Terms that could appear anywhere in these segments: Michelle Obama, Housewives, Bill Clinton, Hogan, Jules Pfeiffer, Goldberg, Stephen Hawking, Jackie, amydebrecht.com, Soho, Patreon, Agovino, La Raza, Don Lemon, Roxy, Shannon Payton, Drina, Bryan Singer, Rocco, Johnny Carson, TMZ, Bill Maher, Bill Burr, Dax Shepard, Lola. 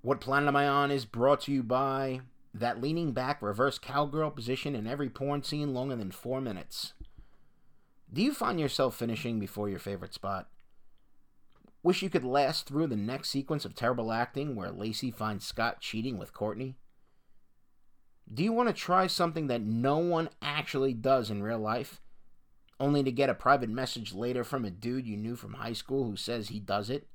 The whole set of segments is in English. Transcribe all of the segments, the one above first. What Planet Am I On is brought to you by that leaning back reverse cowgirl position in every porn scene longer than 4 minutes. Do you find yourself finishing before your favorite spot? Wish you could last through the next sequence of terrible acting where Lacey finds Scott cheating with Courtney? Do you want to try something that no one actually does in real life, only to get a private message later from a dude you knew from high school who says he does it,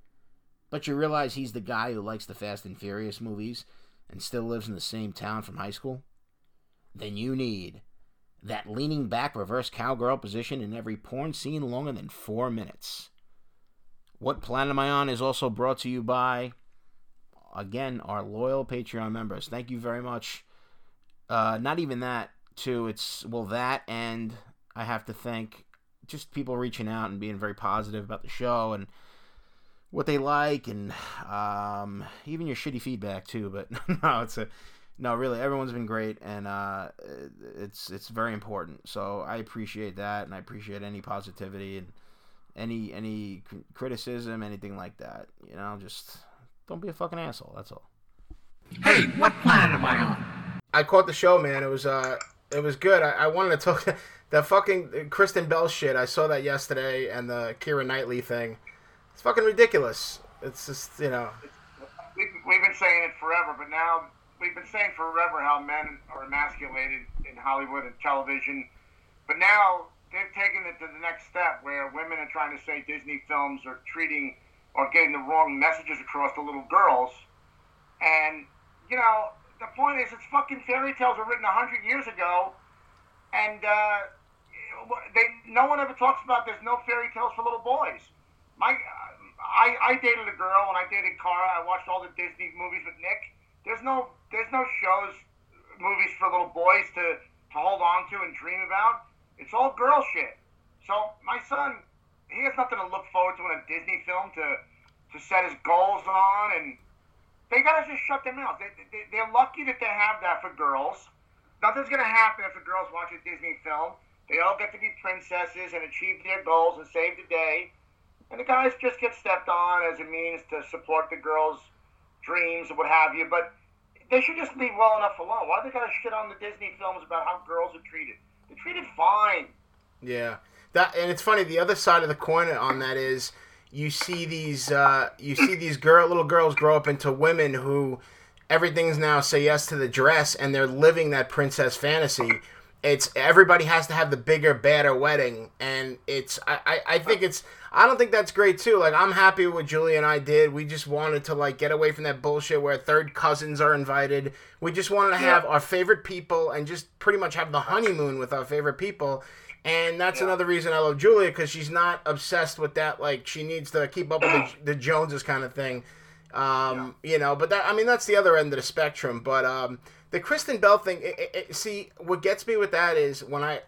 but you realize he's the guy who likes the Fast and Furious movies and still lives in the same town from high school? Then you need that leaning back reverse cowgirl position in every porn scene longer than 4 minutes. What Planet Am I On is also brought to you by, again, our loyal Patreon members. Thank you very much. Not even that, too. It's, well, that, and I have to thank just people reaching out and being very positive about the show and what they like, and even your shitty feedback, too. But really, everyone's been great, and it's very important. So I appreciate that, and I appreciate any positivity and any criticism, anything like that. You know, just don't be a fucking asshole. That's all. Hey, what planet am I on? I caught the show, man. It was good. I wanted to talk that fucking Kristen Bell shit. I saw that yesterday, and the Keira Knightley thing. It's fucking ridiculous. It's just, you know. We've been saying it forever, but now we've been saying forever how men are emasculated in Hollywood and television, but now they've taken it to the next step where women are trying to say Disney films are treating or getting the wrong messages across to little girls, and you know. The point is, it's fucking fairy tales were written 100 years ago, and no one ever talks about there's no fairy tales for little boys. I dated a girl, and I dated Cara. I watched all the Disney movies with Nick. There's no shows, movies for little boys to hold on to and dream about. It's all girl shit. So my son, he has nothing to look forward to in a Disney film to set his goals on and. They gotta just shut their mouths. They're lucky that they have that for girls. Nothing's gonna happen if the girls watch a Disney film. They all get to be princesses and achieve their goals and save the day. And the guys just get stepped on as a means to support the girls' dreams and what have you. But they should just leave well enough alone. Why do they gotta shit on the Disney films about how girls are treated? They're treated fine. Yeah, that, and it's funny. The other side of the coin on that is. You see these little girls grow up into women who everything's now say yes to the dress, and they're living that princess fantasy. It's everybody has to have the bigger, badder wedding, and it's I don't think that's great too. Like, I'm happy with what Julia and I did. We just wanted to like get away from that bullshit where third cousins are invited. We just wanted to have our favorite people and just pretty much have the honeymoon with our favorite people. And that's another reason I love Julia, because she's not obsessed with that, like, she needs to keep up with the Joneses kind of thing. You know, but that, I mean, that's the other end of the spectrum. But the Kristen Bell thing, see, what gets me with that is when I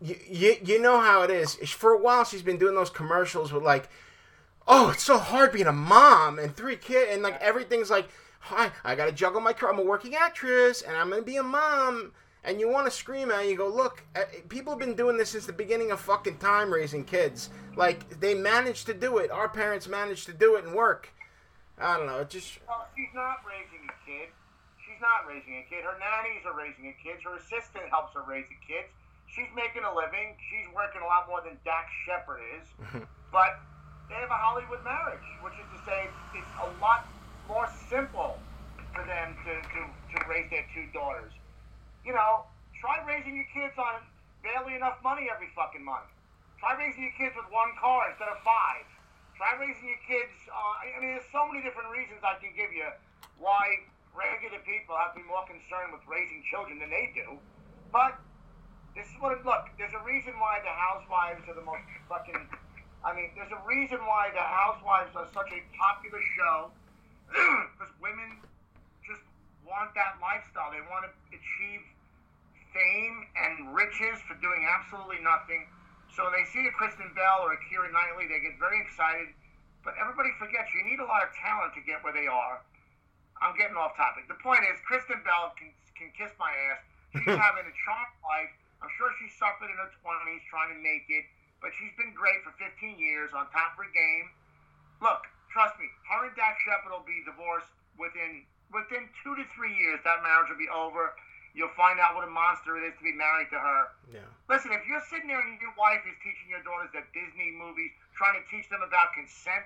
you know how it is. For a while, she's been doing those commercials with, like, oh, it's so hard being a mom and three kids, and, like, everything's like, hi, I got to juggle my career. I'm a working actress, and I'm going to be a mom. And you want to scream at it, you go, look, people have been doing this since the beginning of fucking time raising kids. Like, they managed to do it. Our parents managed to do it and work. I don't know. It just. Well, she's not raising a kid. She's not raising a kid. Her nannies are raising a kid. Her assistant helps her raise the kids. She's making a living. She's working a lot more than Dax Shepard is. But they have a Hollywood marriage, which is to say it's a lot more simple for them to raise their two daughters. You know, try raising your kids on barely enough money every fucking month. Try raising your kids with one car instead of five. Try raising your kids on... I mean, there's so many different reasons I can give you why regular people have to be more concerned with raising children than they do. But this is what it... Look, there's a reason why the Housewives are the most fucking... I mean, there's a reason why the Housewives are such a popular show. Because women just want that lifestyle. They want to achieve... fame and riches for doing absolutely nothing. So they see a Kristen Bell or a Keira Knightley, they get very excited. But everybody forgets you need a lot of talent to get where they are. I'm getting off topic. The point is, Kristen Bell can kiss my ass. She's having a charmed life. I'm sure she suffered in her 20s trying to make it, but she's been great for 15 years on top of her game. Look, trust me, her and Dax Shepard will be divorced within 2 to 3 years, that marriage will be over. You'll find out what a monster it is to be married to her. Yeah. Listen, if you're sitting there and your wife is teaching your daughters that Disney movies, trying to teach them about consent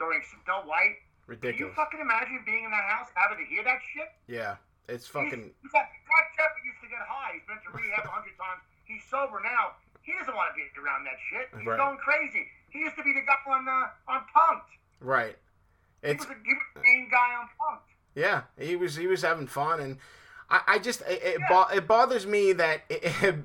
during adult life, ridiculous. Can you fucking imagine being in that house having to hear that shit? Yeah, it's fucking... Dax Shepard used to get high. He's been to rehab 100 times. He's sober now. He doesn't want to be around that shit. He's going crazy. He used to be the guy on Punk'd. Right. He was the main guy on Punk'd. Yeah, he was having fun, and it bothers me that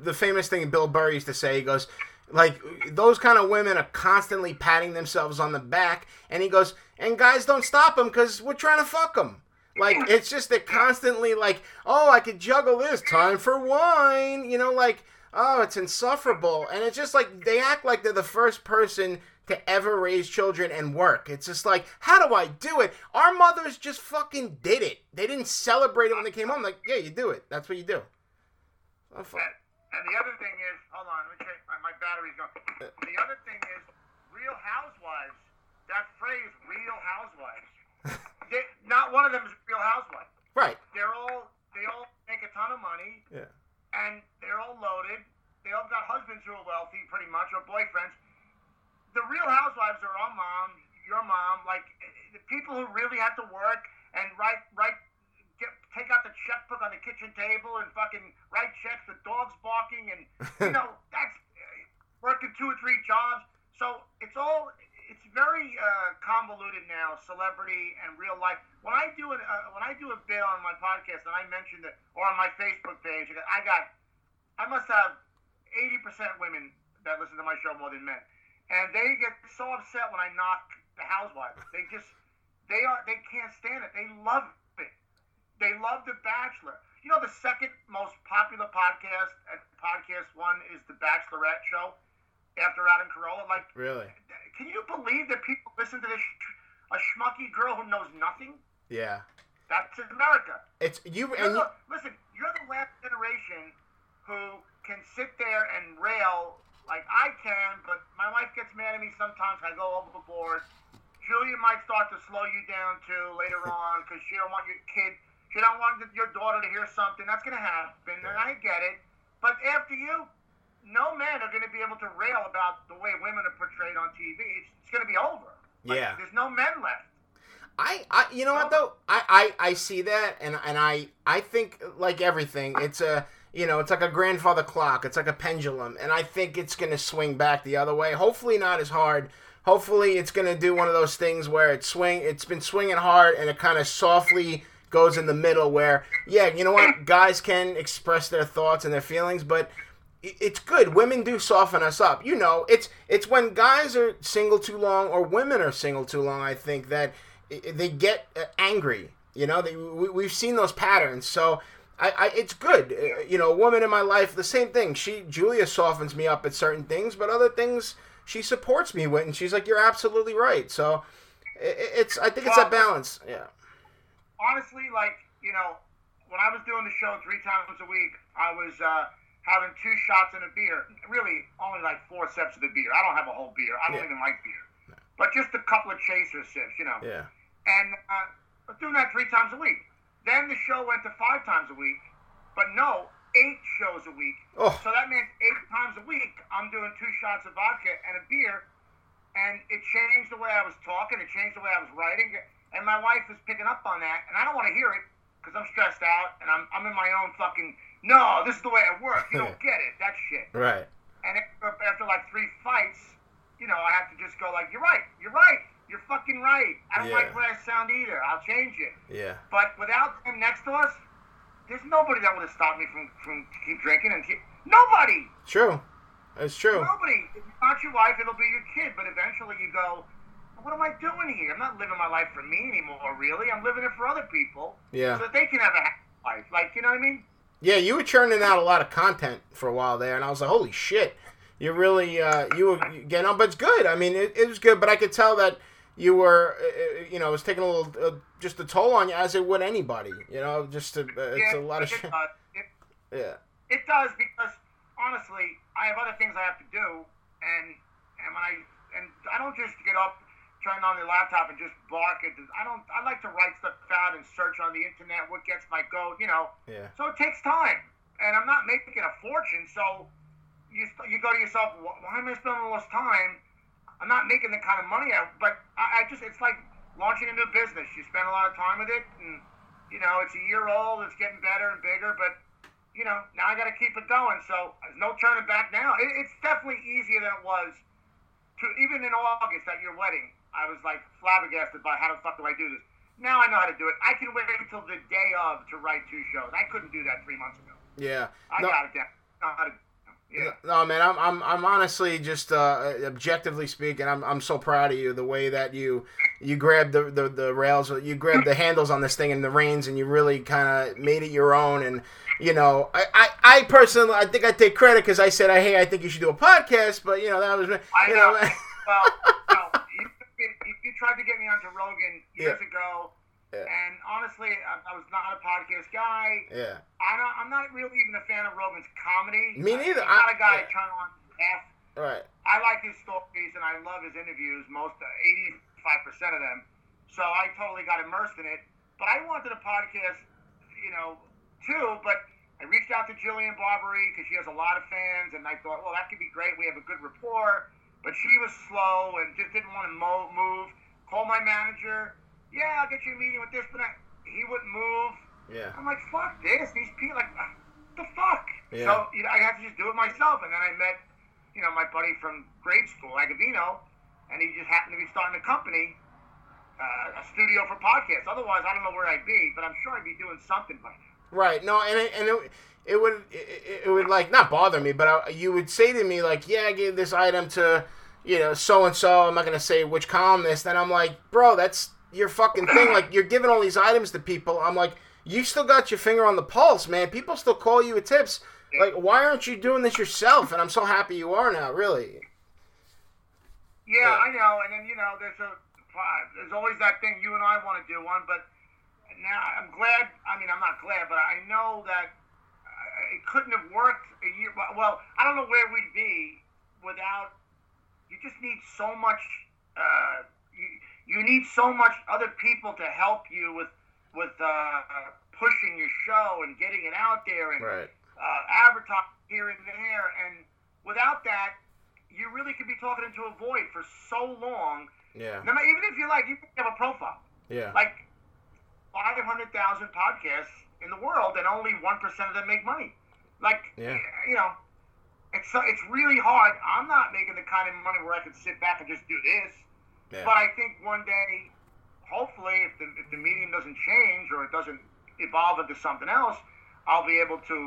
the famous thing Bill Burr used to say, he goes, like, those kind of women are constantly patting themselves on the back, and he goes, and guys don't stop them because we're trying to fuck them. Like, it's just they're constantly like, oh, I could juggle this, time for wine, you know, like, oh, it's insufferable. And it's just like they act like they're the first person to ever raise children and work. It's just like, how do I do it? Our mothers just fucking did it. They didn't celebrate it when they came home. Like, yeah, you do it. That's what you do. Oh, fuck. And the other thing is, hold on, let me check. My battery's going. The other thing is, Real Housewives. That phrase, Real Housewives. Not one of them is a Real Housewife. Right. They all make a ton of money. Yeah. And they're all loaded. They all got husbands who are wealthy, pretty much, or boyfriends. The Real Housewives are our mom, your mom, like the people who really have to work and take out the checkbook on the kitchen table and fucking write checks with dogs barking and, you know, that's working 2 or 3 jobs. So it's very convoluted now, celebrity and real life. When I do a bit on my podcast and I mention that, or on my Facebook page, I must have 80% women that listen to my show more than men. And they get so upset when I knock the housewives. They can't stand it. They love it. They love The Bachelor. You know, the second most popular podcast at Podcast One is The Bachelorette Show after Adam Carolla. Like, really? Can you believe that people listen to this a schmucky girl who knows nothing? Yeah. That's America. It's you. And listen, you're the last generation who can sit there and rail. Like, I can, but my wife gets mad at me sometimes. I go overboard. Julia might start to slow you down, too, later on, because she don't want your kid. She don't want your daughter to hear something. That's going to happen, and I get it. But after you, no men are going to be able to rail about the way women are portrayed on TV. It's going to be over. Like, yeah. There's no men left. You know what, though? I see that, and I think, like everything, it's a... You know, it's like a grandfather clock. It's like a pendulum. And I think it's going to swing back the other way. Hopefully not as hard. Hopefully it's going to do one of those things where it's been swinging hard and it kind of softly goes in the middle where, yeah, you know what? Guys can express their thoughts and their feelings, but it's good. Women do soften us up. You know, it's when guys are single too long or women are single too long, I think, that they get angry. You know, we've seen those patterns. So... it's good. You know, a woman in my life, the same thing. Julia softens me up at certain things, but other things she supports me with, and she's like, you're absolutely right. So I think it's that balance. Yeah. Honestly, like, you know, when I was doing the show 3 times a week, I was having 2 shots and a beer. Really, only like 4 sips of the beer. I don't have a whole beer. I don't even like beer. No. But just a couple of chaser sips, you know. Yeah. And I was doing that 3 times a week. Then the show went to 5 times a week, but no, 8 shows a week. Oh. So that means 8 times a week, I'm doing 2 shots of vodka and a beer, and it changed the way I was talking, it changed the way I was writing, and my wife was picking up on that, and I don't want to hear it, because I'm stressed out, and I'm in my own fucking, no, this is the way I work, you don't get it, that shit. Right. And after like 3 fights, you know, I have to just go like, you're right. You're fucking right. I don't like where I sound either. I'll change it. Yeah. But without them next to us, there's nobody that would have stopped me from keep drinking and keep... Nobody! True. That's true. Nobody. If it's not your wife, it'll be your kid. But eventually you go, what am I doing here? I'm not living my life for me anymore, really. I'm living it for other people. Yeah. So that they can have a happy life. Like, you know what I mean? Yeah, you were churning out a lot of content for a while there. And I was like, holy shit. You're really... you were getting on. But it's good. I mean, it was good. But I could tell that... You were, you know, it was taking a little, just a toll on you, as it would anybody, you know, just to, it's a lot of shit. It does, because, honestly, I have other things I have to do, and I don't just get up, turn on the laptop and just bark at this. I like to write stuff out and search on the internet what gets my goat, you know. Yeah. So it takes time. And I'm not making a fortune, so you go to yourself, why am I spending all this time? I'm not making the kind of money but it's like launching into a business. You spend a lot of time with it, and, you know, it's a year old, it's getting better and bigger, but, you know, now I got to keep it going, so there's no turning back now. It's definitely easier than it was, even in August at your wedding. I was like flabbergasted by how the fuck do I do this? Now I know how to do it. I can wait until the day of to write two shows. I couldn't do that 3 months ago. Yeah, got it down. I know how to. Yeah. No, man, I'm honestly just objectively speaking, I'm so proud of you. The way that you grabbed the rails, you grabbed the handles on this thing and the reins, and you really kind of made it your own. And you know, I personally, I think I take credit because I said, hey, I think you should do a podcast, but you know that was me. I know. Well, you tried to get me onto Rogan years ago. Yeah. And honestly, I was not a podcast guy. Yeah, I'm not really even a fan of Rogan's comedy. Me neither. I'm not a guy I turn on and laugh. Right. I like his stories and I love his interviews. Most 85% of them. So I totally got immersed in it. But I wanted a podcast, you know, too. But I reached out to Julia Barbary because she has a lot of fans, and I thought, well, that could be great. We have a good rapport. But she was slow and just didn't want to move. Call my manager. Yeah, I'll get you a meeting with this, but he wouldn't move. Yeah. I'm like, fuck this. These people, like, what the fuck? Yeah. So, you know, I had to just do it myself. And then I met, you know, my buddy from grade school, Agovino, and he just happened to be starting a company, a studio for podcasts. Otherwise, I don't know where I'd be, but I'm sure I'd be doing something by now. Right. No, and it would like, not bother me, but you would say to me, like, yeah, I gave this item to, you know, so-and-so. I'm not going to say which columnist. And I'm like, bro, that's your fucking thing, like, you're giving all these items to people. I'm like, you still got your finger on the pulse, man. People still call you with tips. Like, why aren't you doing this yourself? And I'm so happy you are now, really. Yeah, I know. And then, you know, there's always that thing, you and I want to do one, but now I'm not glad, but I know that it couldn't have worked a year. Well, I don't know where we'd be without, you just need so much, you need so much other people to help you with pushing your show and getting it out there and advertising here and there. And without that, you really could be talking into a void for so long. Yeah. No matter, even if you have a profile. Yeah. Like 500,000 podcasts in the world, and only 1% of them make money. Like, you know, it's really hard. I'm not making the kind of money where I can sit back and just do this. Yeah. But I think one day, hopefully, if the medium doesn't change or it doesn't evolve into something else, I'll be able to,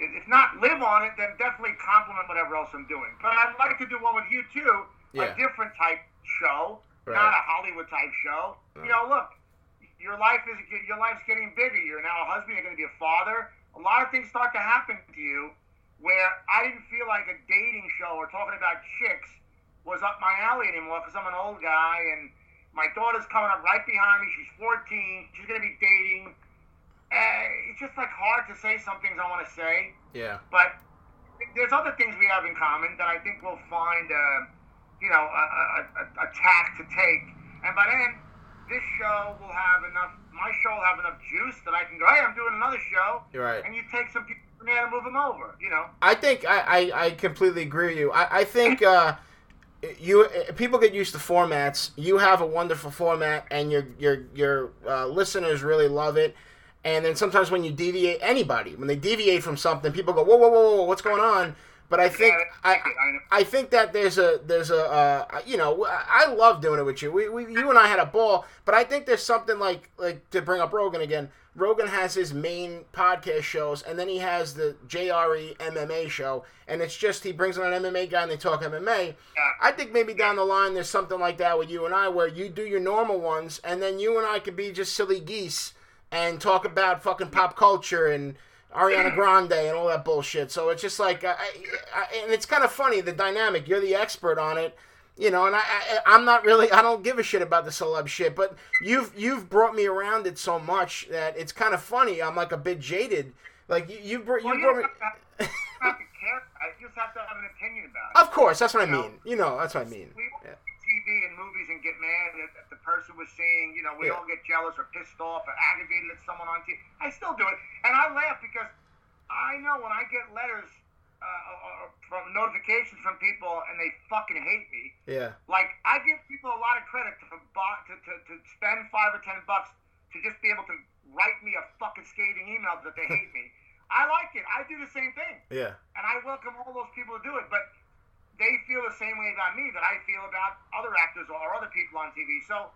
if not live on it, then definitely complement whatever else I'm doing. But I'd like to do one with you, too, a different type show, not a Hollywood type show. No. You know, look, your life's getting bigger. You're now a husband. You're going to be a father. A lot of things start to happen to you where I didn't feel like a dating show or talking about chicks was up my alley anymore because I'm an old guy and my daughter's coming up right behind me. She's 14. She's going to be dating. It's just like hard to say some things I want to say. Yeah. But there's other things we have in common that I think we'll find, you know, a tack to take. And by then, my show will have enough juice that I can go, hey, I'm doing another show. You're right. And you take some people from there and move them over, you know. I think I completely agree with you. I think... people get used to formats. You have a wonderful format, and your listeners really love it. And then sometimes when you deviate, when they deviate from something, people go, "Whoa, whoa, whoa, whoa, what's going on?" But I think I think that there's a you know, I love doing it with you. You and I had a ball, but I think there's something like to bring up Rogan again. Rogan has his main podcast shows, and then he has the JRE MMA show, and it's just he brings on an MMA guy and they talk MMA. I think maybe down the line there's something like that with you and I where you do your normal ones, and then you and I could be just silly geese and talk about fucking pop culture and Ariana Grande and all that bullshit. So it's just like, and it's kind of funny, the dynamic. You're the expert on it, you know, and I'm not really, I don't give a shit about the celeb shit, but you've brought me around it so much that it's kind of funny. I'm like a bit jaded. Like you brought me. You just have to have an opinion about it. Of course, that's what I mean. You know, that's what I mean. We watch TV TV and movies and get mad if the person was seeing, you know, we all get jealous or pissed off or aggravated at someone on TV. I still do it. And I laugh because I know when I get letters from notifications from people and they fucking hate me. Yeah. Like, I give people a lot of credit to spend $5 or $10 to just be able to write me a fucking scathing email that they hate me. I like it. I do the same thing. Yeah. And I welcome all those people to do it, but they feel the same way about me that I feel about other actors or other people on TV. So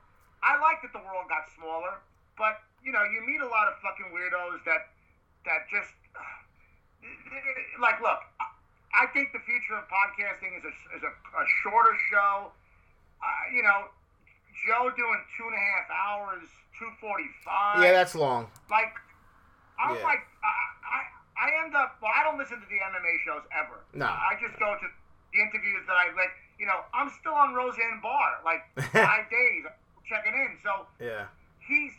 I like that the world got smaller, but, you know, you meet a lot of fucking weirdos that just, like, look, I think the future of podcasting is a shorter show. You know, Joe doing 2.5 hours, 2:45. Yeah, that's long. Like, I'm like, I end up, well, I don't listen to the MMA shows ever. No. I just go to the interviews that I, like, you know, I'm still on Roseanne Barr, like, 5 days checking in. So, he's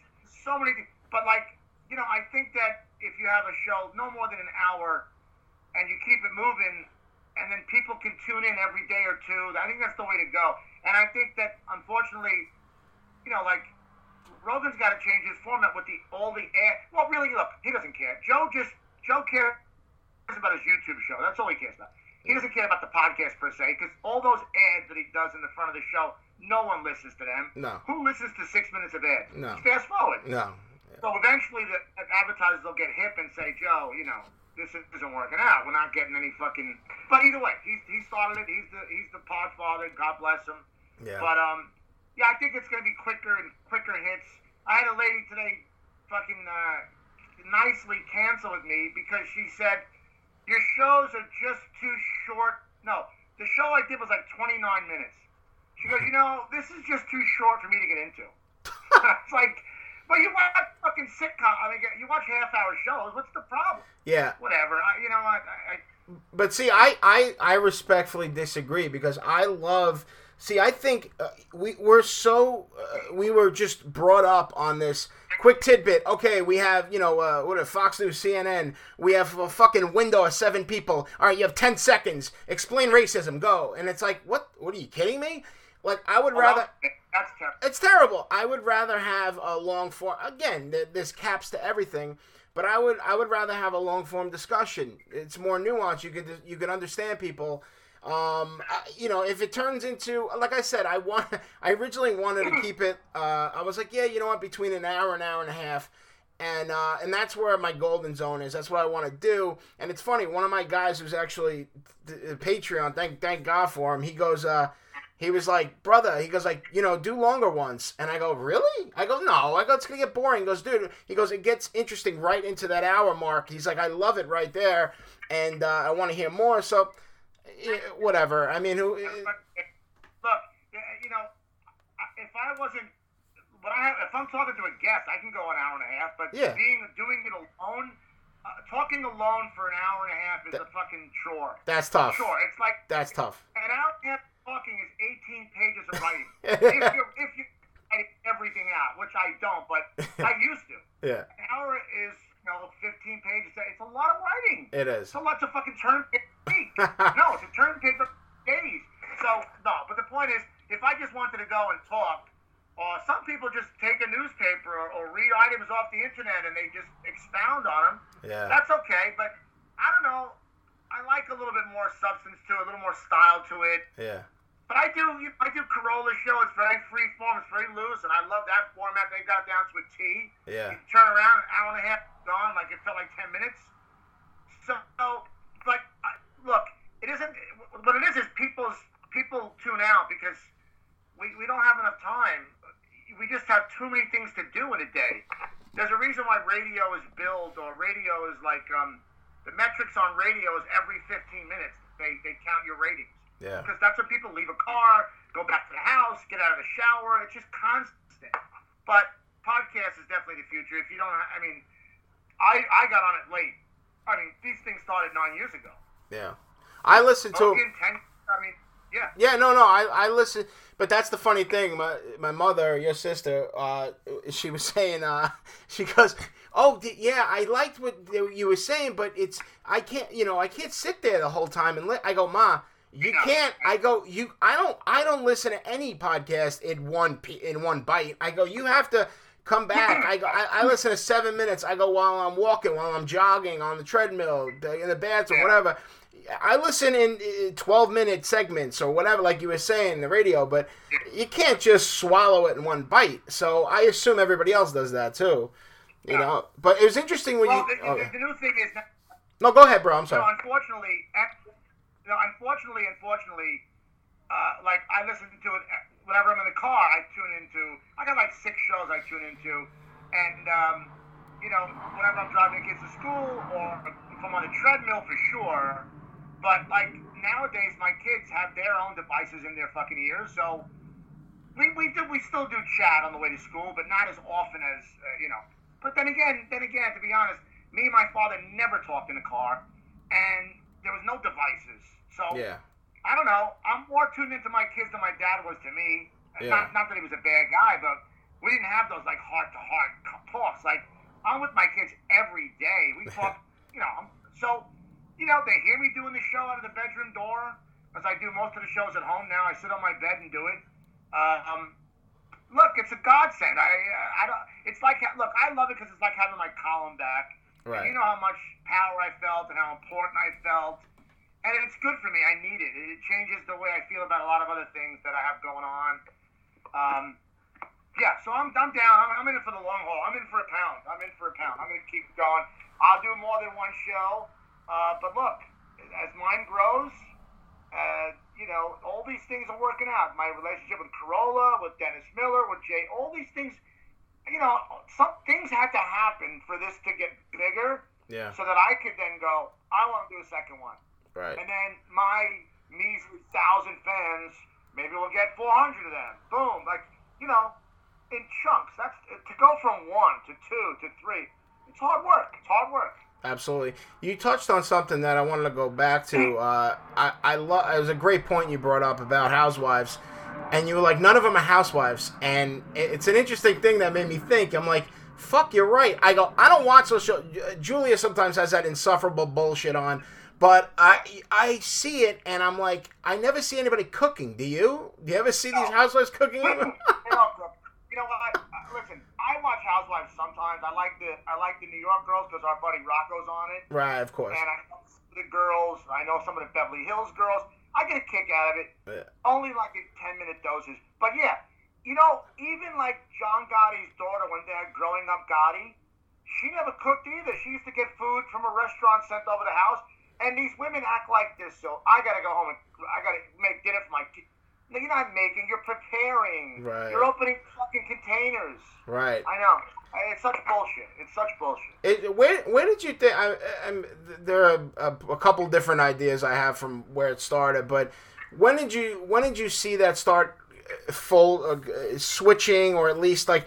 so many, but, like, you know, I think that if you have a show no more than an hour and you keep it moving, and then people can tune in every day or two, I think that's the way to go. And I think that, unfortunately, you know, like, Rogan's got to change his format with all the ad. Well, really, look, he doesn't care. Joe cares about his YouTube show. That's all he cares about. He doesn't care about the podcast per se, because all those ads that he does in the front of the show, no one listens to them. No. Who listens to 6 minutes of ads? No. It's fast forward. No. Yeah. So eventually the advertisers will get hip and say, Joe, you know, this isn't working out. We're not getting any fucking. But either way, he started it. He's the pod father. God bless him. Yeah. But I think it's going to be quicker and quicker hits. I had a lady today fucking nicely cancel with me because she said, your shows are just too short. No, the show I did was like 29 minutes. She goes, you know, this is just too short for me to get into. It's like, well, you watch fucking sitcom. I mean, you watch half-hour shows. What's the problem? Yeah. Whatever. But see, I respectfully disagree because I love. See, I think we were just brought up on this quick tidbit. Okay, we have, you know, Fox News, CNN. We have a fucking window of 7 people. All right, you have 10 seconds. Explain racism. Go. And it's like, what? What are you kidding me? Like, I would rather. That's terrible. It's terrible. I would rather have a long form. Again, there's caps to everything. But I would rather have a long form discussion. It's more nuanced. You can understand people. You know, if it turns into, like I said, I originally wanted to keep it, I was like, yeah, you know what, between an hour and a half, and that's where my golden zone is. That's what I want to do. And it's funny, one of my guys who's actually the Patreon, thank God for him, he goes, he was like, brother, he goes like, you know, do longer ones. And I go, really? I go, no. I go, it's going to get boring. He goes, dude, he goes, it gets interesting right into that hour mark. He's like, I love it right there, and I want to hear more, so... whatever. I mean, who? Look, you know, if I'm talking to a guest, I can go an hour and a half. But doing it alone, talking alone for an hour and a half is a fucking chore. That's tough. Sure, it's like that's tough. An hour and a half talking is 18 pages of writing. if you write everything out, which I don't, but I used to. Yeah. An hour is 15 pages. It's a lot of writing. It is. It's a lot to fucking turn. No, it's a turn page for days. So, no, but the point is, if I just wanted to go and talk, some people just take a newspaper or read items off the internet and they just expound on them. Yeah. That's okay, but I don't know. I like a little bit more substance to it, a little more style to it. Yeah. But I do Corolla's show. It's very free form. It's very loose, and I love that format. They got down to a T. Yeah. You turn around, an hour and a half gone, like it felt like 10 minutes. So but... Look, it isn't. What it is people tune out because we don't have enough time. We just have too many things to do in a day. There's a reason why radio is billed, or radio is like the metrics on radio is every 15 minutes they count your ratings. Yeah. Because that's when people leave a car, go back to the house, get out of the shower. It's just constant. But podcast is definitely the future. If you don't, I mean, I got on it late. I mean, these things started 9 years ago. Yeah, I listen to. I listen, but that's the funny thing. My mother, your sister, she was saying, she goes, I liked what you were saying, but I can't sit there the whole time and I go, Ma, You can't. I go. You. I don't listen to any podcast in one bite. I go. You have to come back. I go. I listen to 7 minutes. I go while I'm walking, while I'm jogging, on the treadmill, in the bathroom, whatever. I listen in 12-minute segments or whatever, like you were saying, the radio. But you can't just swallow it in one bite. So I assume everybody else does that too. You know. But it was interesting when the new thing is. No, go ahead, bro. I'm sorry. No, unfortunately. Unfortunately, like I listen to it whenever I'm in the car. I tune into. I got like 6 shows I tune into, and you know, whenever I'm driving the kids to school or if I'm on a treadmill for sure. But like nowadays, my kids have their own devices in their fucking ears, so we still do chat on the way to school, but not as often as you know. But then again, to be honest, me and my father never talked in the car, and there was no devices. So, I don't know. I'm more tuned into my kids than my dad was to me. Yeah. Not that he was a bad guy, but we didn't have those, like, heart-to-heart talks. Like, I'm with my kids every day. We talk, you know. So, you know, they hear me doing the show out of the bedroom door, as I do most of the shows at home now. I sit on my bed and do it. Look, it's a godsend. I don't. It's like, look, I love it because it's like having my column back. Right. You know how much power I felt and how important I felt. And it's good for me. I need it. It changes the way I feel about a lot of other things that I have going on. So I'm down. I'm in it for the long haul. I'm in for a pound. I'm going to keep going. I'll do more than one show. But look, as mine grows, you know, all these things are working out. My relationship with Corolla, with Dennis Miller, with Jay, all these things. You know, some things had to happen for this to get bigger, so that I could then go, I want to do a second one. Right. And then my measly 1,000 fans, maybe we'll get 400 of them. Boom. Like, you know, in chunks. That's to go from 1 to 2 to 3. It's hard work. Absolutely. You touched on something that I wanted to go back to. It was a great point you brought up about Housewives. And you were like, none of them are housewives. And it's an interesting thing that made me think. I'm like, fuck, you're right. I go, I don't watch those shows. Julia sometimes has that insufferable bullshit on. But I see it, and I'm like, I never see anybody cooking. Do you? Do you ever see these housewives cooking? You know what? Listen, I watch Housewives sometimes. I like the New York girls because our buddy Rocco's on it. Right, of course. And I know some of the girls. I know some of the Beverly Hills girls. I get a kick out of it, only like in 10-minute doses. But yeah, you know, even like John Gotti's daughter, when they had Growing Up Gotti, she never cooked either. She used to get food from a restaurant sent over the house, and these women act like this. So I gotta go home and I gotta make dinner for my kids. No, you're not making. You're preparing. Right. You're opening fucking containers. Right. I know. It's such bullshit. Where did you think? There are a couple different ideas I have from where it started, but when did you see that start switching, or at least like,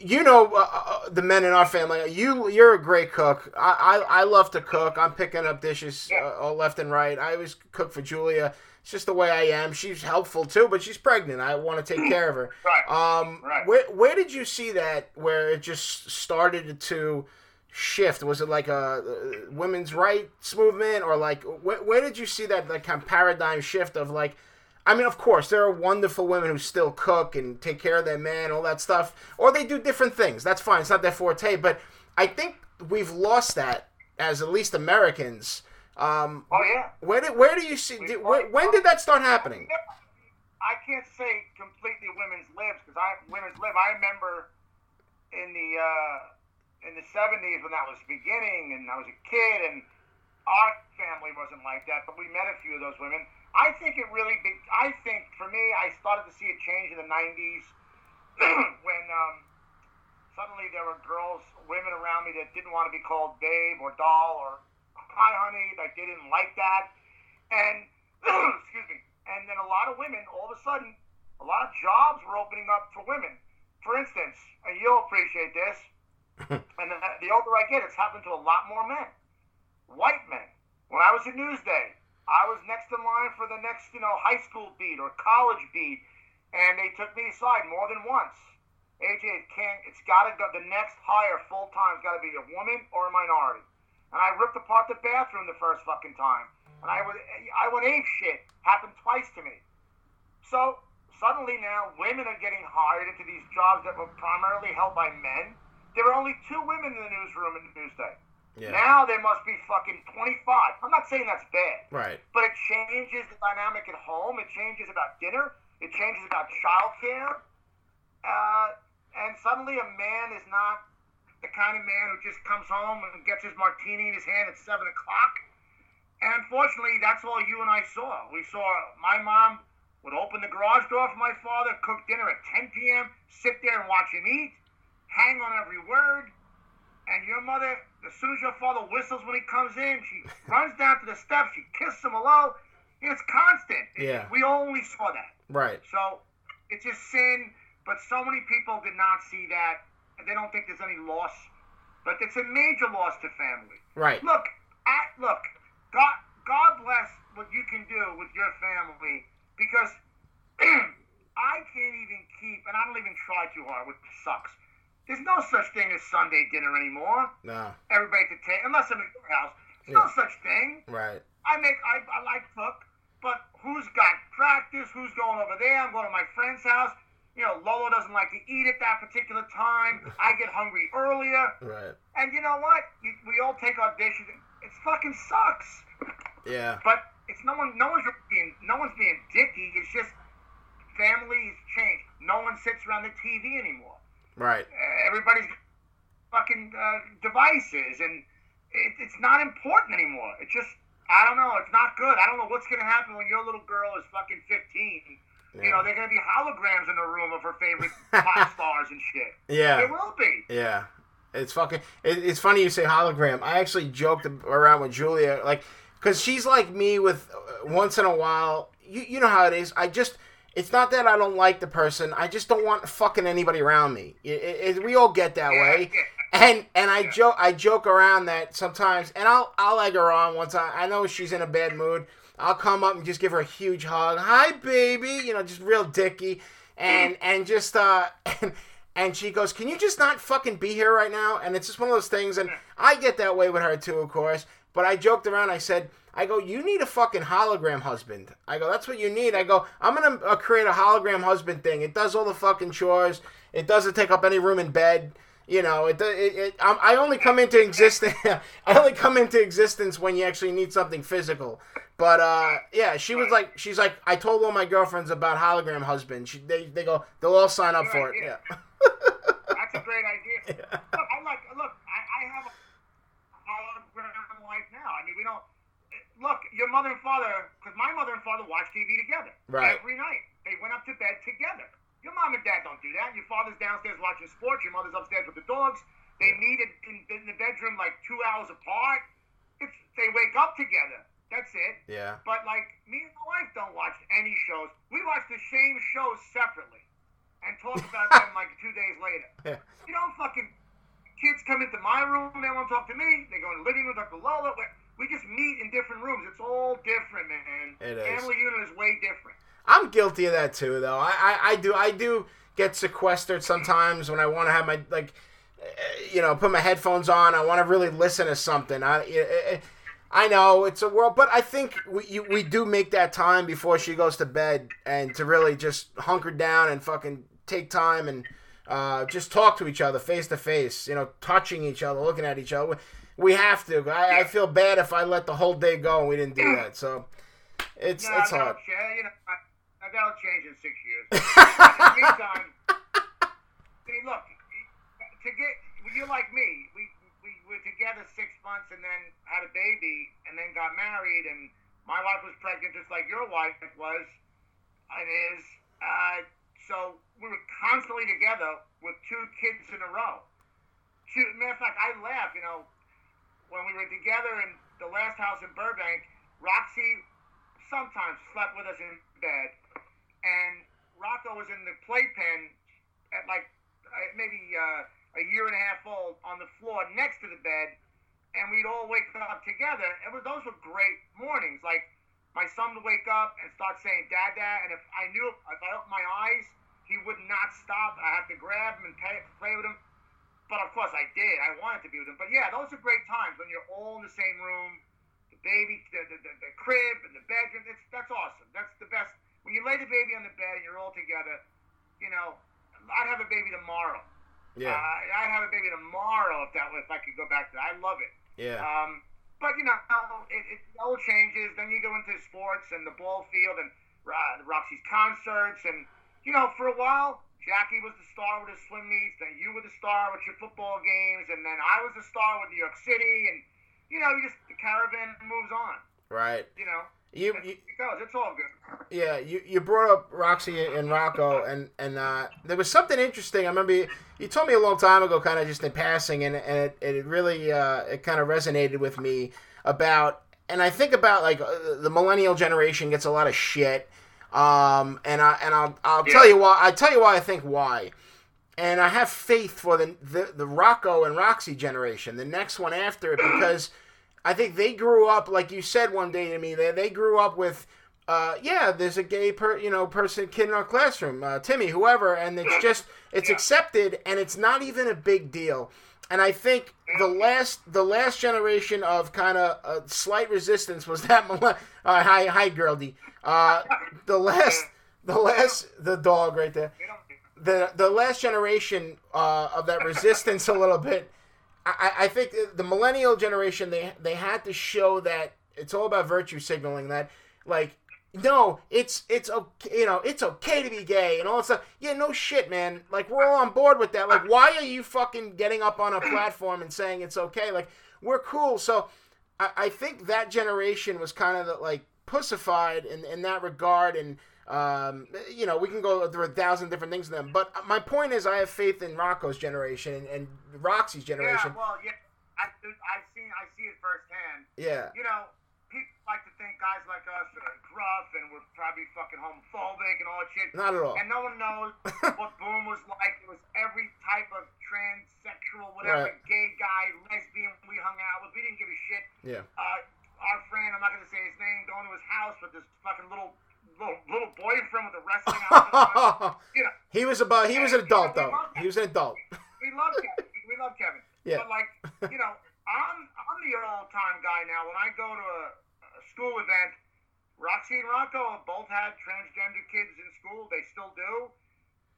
you know, the men in our family. You're a great cook. I love to cook. I'm picking up dishes all left and right. I always cook for Julia. It's just the way I am. She's helpful too, but she's pregnant. I want to take care of her. Right. Where did you see that? Where it just started to shift? Was it like a women's rights movement, or like where did you see that kind of paradigm shift of like? I mean, of course, there are wonderful women who still cook and take care of their man, all that stuff, or they do different things. That's fine. It's not their forte, but I think we've lost that as at least Americans. Where do you see? When did that start happening? I can't say completely women's libs because women's lib. I remember in the 70s when that was beginning, and I was a kid, and our family wasn't like that, but we met a few of those women. I think for me, I started to see a change in the 90s when suddenly there were women around me that didn't want to be called babe or doll or. Hi, honey, like they didn't like that, and excuse me. And then a lot of women, all of a sudden, a lot of jobs were opening up for women. For instance, and you'll appreciate this, and the older I get, it's happened to a lot more men, white men. When I was at Newsday, I was next in line for the next, you know, high school beat or college beat, and they took me aside more than once. AJ, it's got to go. The next hire full time has got to be a woman or a minority. and I ripped apart the bathroom the first fucking time, and I went ape shit. Happened twice to me. So suddenly now women are getting hired into these jobs that were primarily held by men. There were only 2 women in the newsroom at Newsday. Yeah. Now there must be fucking 25. I'm not saying that's bad. Right. But it changes the dynamic at home. It changes about dinner. It changes about childcare. And suddenly a man is not the kind of man who just comes home and gets his martini in his hand at 7 o'clock. And unfortunately, that's all you and I saw. We saw my mom would open the garage door for my father, cook dinner at 10 p.m., sit there and watch him eat, hang on every word. And your mother, as soon as your father whistles when he comes in, she runs down to the steps, she kisses him hello. It's constant. Yeah. We only saw that. Right. So it's a sin, but so many people did not see that, and they don't think there's any loss. But it's a major loss to family. Right. Look, God bless what you can do with your family, because I can't even keep, and I don't even try too hard, which sucks. There's no such thing as Sunday dinner anymore. Nah. Everybody could take, unless I'm at your house. There's no such thing. Right. I like cook, but who's got practice? Who's going over there? I'm going to my friend's house. You know, Lola doesn't like to eat at that particular time. I get hungry earlier. Right. And you know what? We all take our dishes. It fucking sucks. Yeah. But it's no one's being dicky. It's just families change. No one sits around the TV anymore. Right. Everybody's fucking devices, and it's not important anymore. It just, I don't know, it's not good. I don't know what's going to happen when your little girl is fucking 15. Yeah. You know, they're going to be holograms in the room of her favorite pop stars and shit. Yeah. It will be. Yeah. It's fucking, it's funny you say hologram. I actually joked around with Julia, like, because she's like me with once in a while, you know how it is, it's not that I don't like the person. I just don't want fucking anybody around me. We all get that way. And I joke around that sometimes. And I'll egg her on once. I know she's in a bad mood. I'll come up and just give her a huge hug. Hi, baby. You know, just real dicky. And just and she goes, can you just not fucking be here right now? And it's just one of those things. And I get that way with her too, of course. But I joked around, I said, you need a fucking hologram husband. That's what you need. I'm going to create a hologram husband thing. It does all the fucking chores. It doesn't take up any room in bed. You know, I only come into existence. I only come into existence when you actually need something physical. But yeah, she's like, I told all my girlfriends about hologram husband. They go, they'll all sign up for it. Yeah. That's a great idea. Yeah. Look, I have a hologram life now. I mean, we don't look. Your mother and father, because my mother and father watch TV together, right? Every night. They went up to bed together. Your mom and dad don't do that. Your father's downstairs watching sports. Your mother's upstairs with the dogs. They meet in the bedroom like 2 hours apart. They wake up together. That's it. Yeah. But like me and my wife don't watch any shows. We watch the same shows separately and talk about them like 2 days later. Yeah. You don't fucking. Kids come into my room, they won't talk to me. They go in the living room, talk to Lola. We just meet in different rooms. It's all different, man. It is. Family unit is way different. I'm guilty of that too, though. I do get sequestered sometimes when I want to have my put my headphones on. I want to really listen to something. I know it's a world, but I think we do make that time before she goes to bed and to really just hunker down and fucking take time and. Just talk to each other face to face, you know, touching each other, looking at each other. We have to. I feel bad if I let the whole day go and we didn't do that. So it's hard. You know, that'll change in 6 years. In the meantime, see, look, you're like me. We were together 6 months and then had a baby and then got married, and my wife was pregnant just like your wife was and is. So we were constantly together with 2 kids in a row. Matter of fact, I laugh, you know, when we were together in the last house in Burbank, Roxy sometimes slept with us in bed, and Rocco was in the playpen at like maybe a year and a half old on the floor next to the bed, and we'd all wake up together. Those were great mornings. Like, my son would wake up and start saying dada, and if I opened my eyes, he would not stop. I had to grab him and play with him. But of course I did. I wanted to be with him. But yeah, those are great times when you're all in the same room, the baby, the crib, and the bedroom. That's awesome. That's the best. When you lay the baby on the bed and you're all together, you know, I'd have a baby tomorrow. Yeah. I'd have a baby tomorrow if I could go back to that. I love it. Yeah. But, you know, it all changes. Then you go into sports and the ball field and Roxy's concerts. And, you know, for a while, Jackie was the star with his swim meets. Then you were the star with your football games. And then I was the star with New York City. And, you know, the caravan moves on. Right. You know, it goes. It's all good. Yeah, you brought up Roxy and Rocco. And there was something interesting. I remember you told me a long time ago, kind of just in passing, and it really it kind of resonated with me about, and I think about, like, the millennial generation gets a lot of shit, and I'll tell you why. I tell you why I think why, and I have faith for the Rocco and Roxy generation, the next one after it, because I think they grew up, like you said one day to me, they grew up with. There's a gay kid in our classroom, Timmy, whoever, and it's just, it's accepted, and it's not even a big deal. And I think the last generation of kind of slight resistance was that hi Girldy, the last the dog right there, the last generation of that resistance a little bit. I think the millennial generation, they had to show that it's all about virtue signaling, that, like, no, it's okay, you know, it's okay to be gay and all that stuff. Yeah, no shit, man. Like, we're all on board with that. Like, why are you fucking getting up on a platform and saying it's okay? Like, we're cool. So I think that generation was kind of like pussified in that regard. And, you know, we can go through 1,000 different things with them. But my point is, I have faith in Rocco's generation and Roxy's generation. Yeah, well, yeah, I see it firsthand. Yeah. You know, people like to think guys like us are gruff and we're probably fucking homophobic and all that shit. Not at all. And no one knows what Boom was like. It was every type of transsexual, whatever, right. Gay guy, lesbian we hung out with. We didn't give a shit. Yeah. Our friend, I'm not going to say his name, going to his house with this fucking little boyfriend with a wrestling outfit. You know. He was an adult, though. He was an adult. We love Kevin. We love Kevin. Yeah. But, like, you know, I'm the all-time guy now. When I go to a school event, Roxy and Rocco both had transgender kids in school. They still do.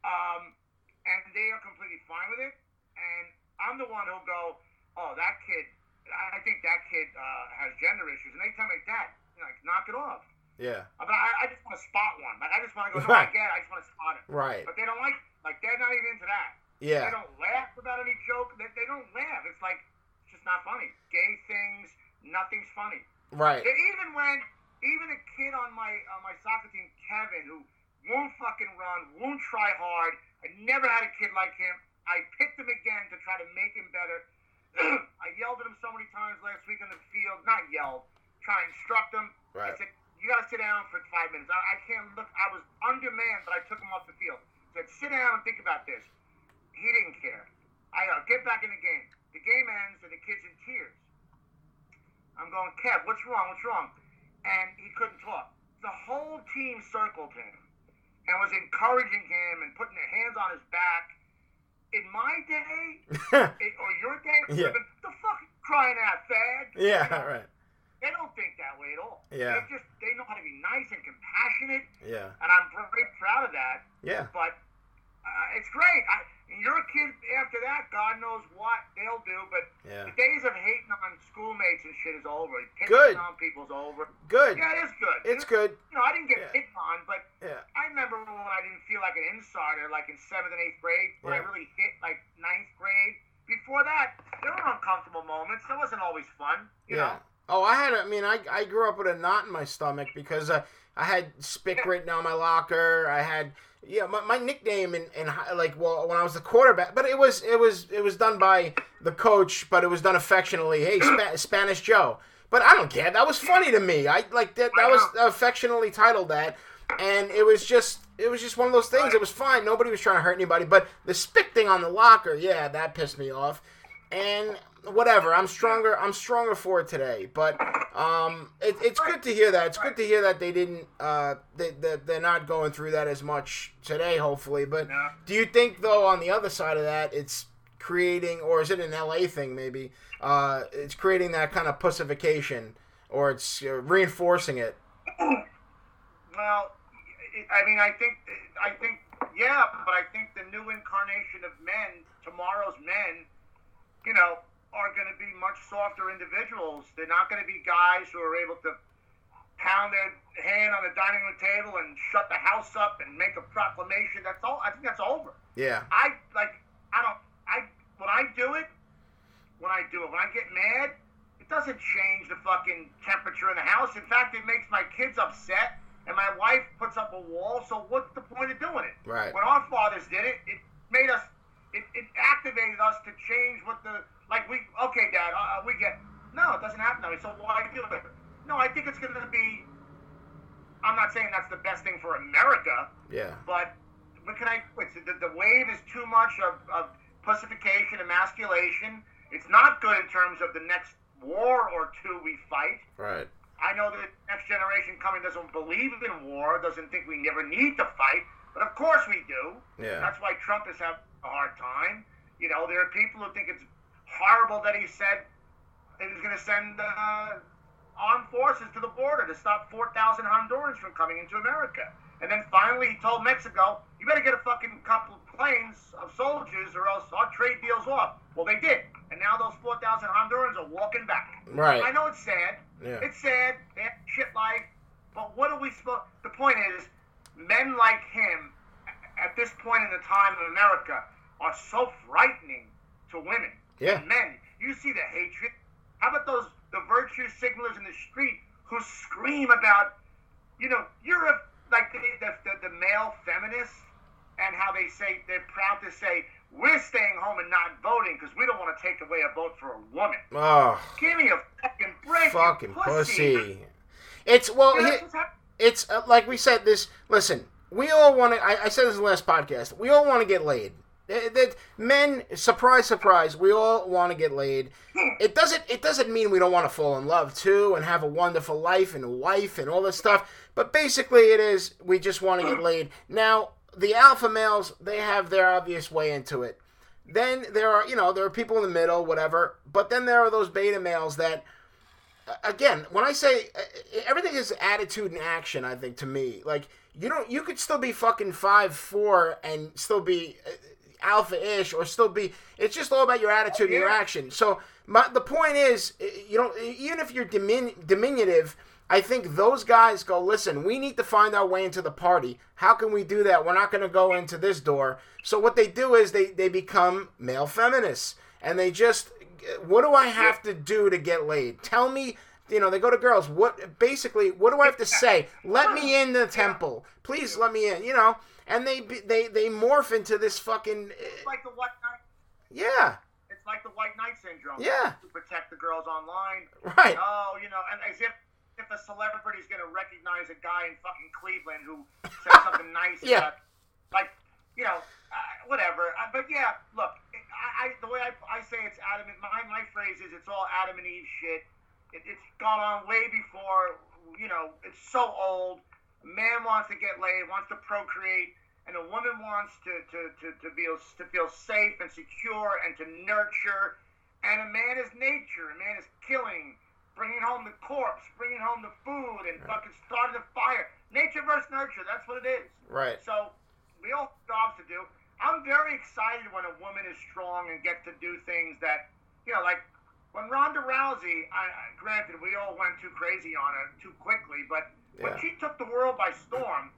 And they are completely fine with it. And I'm the one who'll go, oh, that kid, I think that kid has gender issues. And they tell me that, like, knock it off. Yeah. But I just want to spot one. Like, I just want to go, no, I get it. I just want to spot it. Right. But they don't like, they're not even into that. Yeah. They don't laugh about any joke. They don't laugh. It's like, not funny. Gay things, nothing's funny. Right. And even a kid on my soccer team, Kevin, who won't fucking run, won't try hard. I never had a kid like him. I picked him again to try to make him better. I yelled at him so many times last week on the field. Not yelled. Try to instruct him. Right. I said, you gotta sit down for 5 minutes. I can't look. I was undermanned, but I took him off the field. I said, sit down and think about this. He didn't care. I get back in the game. The game ends and the kid's in tears. I'm going, Kev, what's wrong? What's wrong? And he couldn't talk. The whole team circled him and was encouraging him and putting their hands on his back. In my day, or your day, yeah. The fuck crying out, fag. Yeah, right. They don't think that way at all. Yeah. They know how to be nice and compassionate. Yeah. And I'm very proud of that. Yeah. But it's great. And your kid, after that, God knows what they'll do, but the days of hating on schoolmates and shit is over. Picking on people's over. Good. Yeah, it is good. It's good. You know, I didn't get picked on, but I remember when I didn't feel like an insider, like in 7th and 8th grade, when I really hit, like, 9th grade. Before that, there were uncomfortable moments. It wasn't always fun, you know? Oh, I grew up with a knot in my stomach because I had spick written on my locker. I had... Yeah, my nickname when I was the quarterback, but it was done by the coach, but it was done affectionately. Hey, Spanish Joe. But I don't care. That was funny to me. I like that. That was affectionately titled that, and it was just one of those things. It was fine. Nobody was trying to hurt anybody. But the spick thing on the locker, that pissed me off. And whatever, I'm stronger for it today. But it's good to hear that. It's good to hear that they didn't. They're not going through that as much today, hopefully. But do you think, though, on the other side of that, it's creating, or is it an LA thing maybe? It's creating that kind of pussification, or it's reinforcing it. Well, I mean, I think, yeah, but I think the new incarnation of men, tomorrow's men, you know, are going to be much softer individuals. They're not going to be guys who are able to pound their hand on the dining room table and shut the house up and make a proclamation. That's all. I think that's over. Yeah. When I do it, when I get mad, it doesn't change the fucking temperature in the house. In fact, it makes my kids upset, and my wife puts up a wall. So what's the point of doing it? Right. When our fathers did it, it made us. It activated us to change what the. Like, we, okay, Dad, we get, no, it doesn't happen that way, so why do it? No, I think it's going to be, I'm not saying that's the best thing for America, yeah, but what can I, the wave is too much of pussification, emasculation. It's not good in terms of the next war or two we fight. Right. I know the next generation coming doesn't believe in war, doesn't think we never need to fight, but of course we do. Yeah. That's why Trump is having a hard time. You know, there are people who think it's horrible that he said he was going to send armed forces to the border to stop 4,000 Hondurans from coming into America. And then finally he told Mexico, you better get a fucking couple of planes of soldiers or else our trade deal's off. Well, they did. And now those 4,000 Hondurans are walking back. Right. I know it's sad. Yeah. It's sad. They have shit life. But what are we supposed... The point is, men like him, at this point in the time in America, are so frightening to women. Yeah. Men, you see the hatred. How about the virtue signalers in the street who scream about, you know, you're a, like the male feminists, and how they say, they're proud to say, we're staying home and not voting because we don't want to take away a vote for a woman. Oh, give me a fucking break, fucking pussy. It's, well, you know, it's like we said this. Listen, we all want to. I said this in the last podcast. We all want to get laid. That men, surprise, surprise, we all want to get laid. It doesn't mean we don't want to fall in love too and have a wonderful life and a wife and all this stuff. But basically, it is we just want to get laid. Now, the alpha males, they have their obvious way into it. Then there are, you know, there are people in the middle, whatever. But then there are those beta males that, again, when I say everything is attitude and action, I think to me, like you could still be fucking 5'4" and still be alpha-ish or still be, it's just all about your attitude and your action. So the point is, you know, even if you're diminutive, I think those guys go, listen, we need to find our way into the party. How can we do that? We're not going to go into this door. So what they do is they become male feminists, and they just, what do I have to do to get laid? Tell me. You know, they go to girls, what do I have to say? Let me in the temple. Please let me in, you know. And they morph into this fucking... It's like the white knight. Yeah. It's like the white knight syndrome. Yeah. To protect the girls online. Right. Oh, you know, and as if a celebrity's going to recognize a guy in fucking Cleveland who said something nice. Yeah. Like, you know, whatever. But yeah, look, the way I say it's Adam and... My phrase is it's all Adam and Eve shit. It's gone on way before, you know, it's so old. A man wants to get laid, wants to procreate, and a woman wants to feel safe and secure and to nurture. And a man is nature. A man is killing, bringing home the corpse, bringing home the food, and fucking starting a fire. Nature versus nurture, that's what it is. Right. So we all have jobs to do. I'm very excited when a woman is strong and gets to do things that, you know, like, when Ronda Rousey, granted, we all went too crazy on her too quickly, but when she took the world by storm,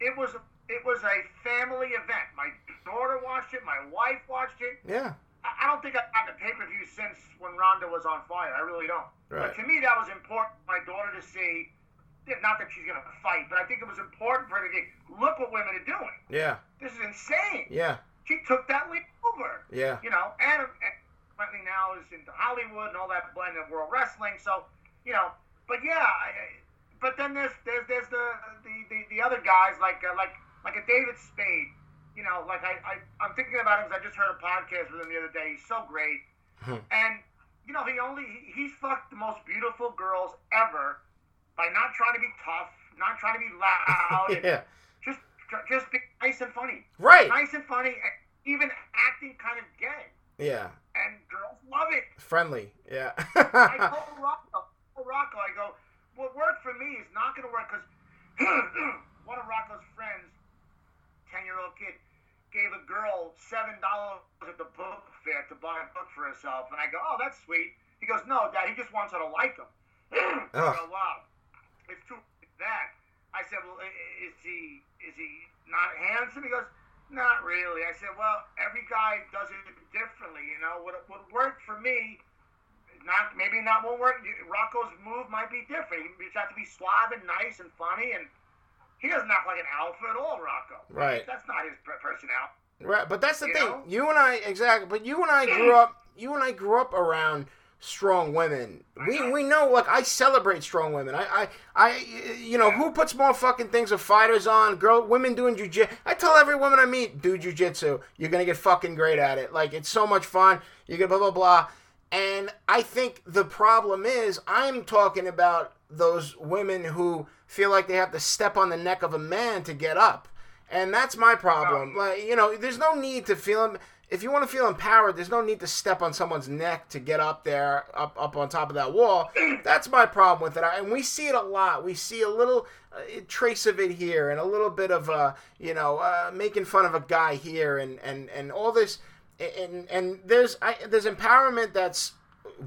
it was a family event. My daughter watched it. My wife watched it. Yeah. I don't think I've gotten a pay-per-view since when Ronda was on fire. I really don't. Right. But to me, that was important for my daughter to see. Not that she's going to fight, but I think it was important for her to see, look what women are doing. Yeah. This is insane. Yeah. She took that leap over. Yeah. You know, and now is into Hollywood and all that blend of world wrestling. So, you know, but yeah, but then there's the other guys like a David Spade. You know, like I'm thinking about him because I just heard a podcast with him the other day. He's so great, and you know he's fucked the most beautiful girls ever by not trying to be tough, not trying to be loud, yeah, and just be nice and funny, right? Nice and funny, and even acting kind of gay. Yeah. And girls love it. Friendly, yeah. I told Rocco, I go, what worked for me is not going to work because one of Rocco's friends, 10-year-old kid, gave a girl $7 at the book fair to buy a book for herself. And I go, oh, that's sweet. He goes, no, Dad, he just wants her to like him. I go, wow, it's too bad. I said, well, is he not handsome? He goes, not really. I said, well, every guy does it differently, you know. What worked for me, maybe not what worked. Rocco's move might be different. You just have to be suave and nice and funny, and he doesn't act like an alpha at all, Rocco. Right. That's not his personality. Right, but that's the thing. Know? You and I grew up around strong women. We know, like, I celebrate strong women. I you know, who puts more fucking things of fighters on? Women doing jiu-jitsu. I tell every woman I meet, do jiu-jitsu. You're gonna get fucking great at it. Like, it's so much fun. You get blah blah blah. And I think the problem is, I'm talking about those women who feel like they have to step on the neck of a man to get up, and that's my problem. Like, you know, there's no need to feel. If you want to feel empowered, there's no need to step on someone's neck to get up there, up on top of that wall. That's my problem with it. And we see it a lot. We see a little trace of it here, and a little bit of making fun of a guy here, and all this. And there's empowerment that's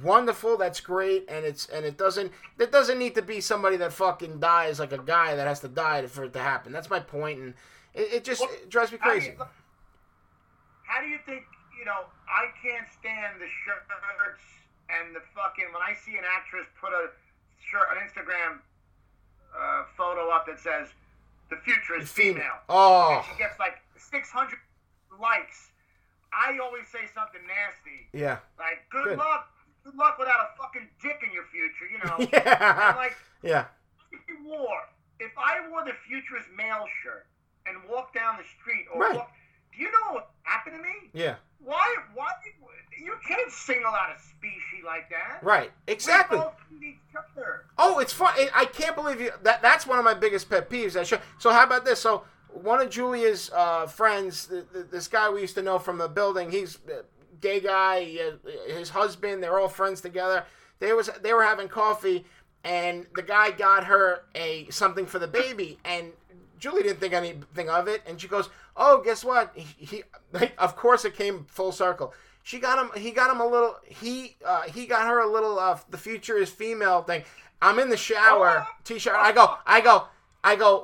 wonderful, that's great, and it doesn't need to be somebody that fucking dies, like a guy that has to die for it to happen. That's my point, and it just drives me crazy. How do you think, you know, I can't stand the shirts and the fucking, when I see an actress put a shirt, an Instagram photo up that says, the future is female. Oh. And she gets like 600 likes. I always say something nasty. Yeah. Like, good luck. Good luck without a fucking dick in your future, you know. Yeah. And like, yeah. If I wore the future is male shirt and walked down the street or walked... Do you know what happened to me? Yeah. Why? You can't single out a species like that. Right. Exactly. We both need each other. Oh, it's fun. I can't believe you. That's one of my biggest pet peeves. So how about this? So one of Julia's friends, this guy we used to know from the building, he's a gay guy. His husband, they're all friends together. They were having coffee, and the guy got her something for the baby, and Julie didn't think anything of it, and she goes, "Oh, guess what? Of course, it came full circle. She got him. He got him a little. He got her a little. The future is female thing. I'm in the shower, t-shirt. I go.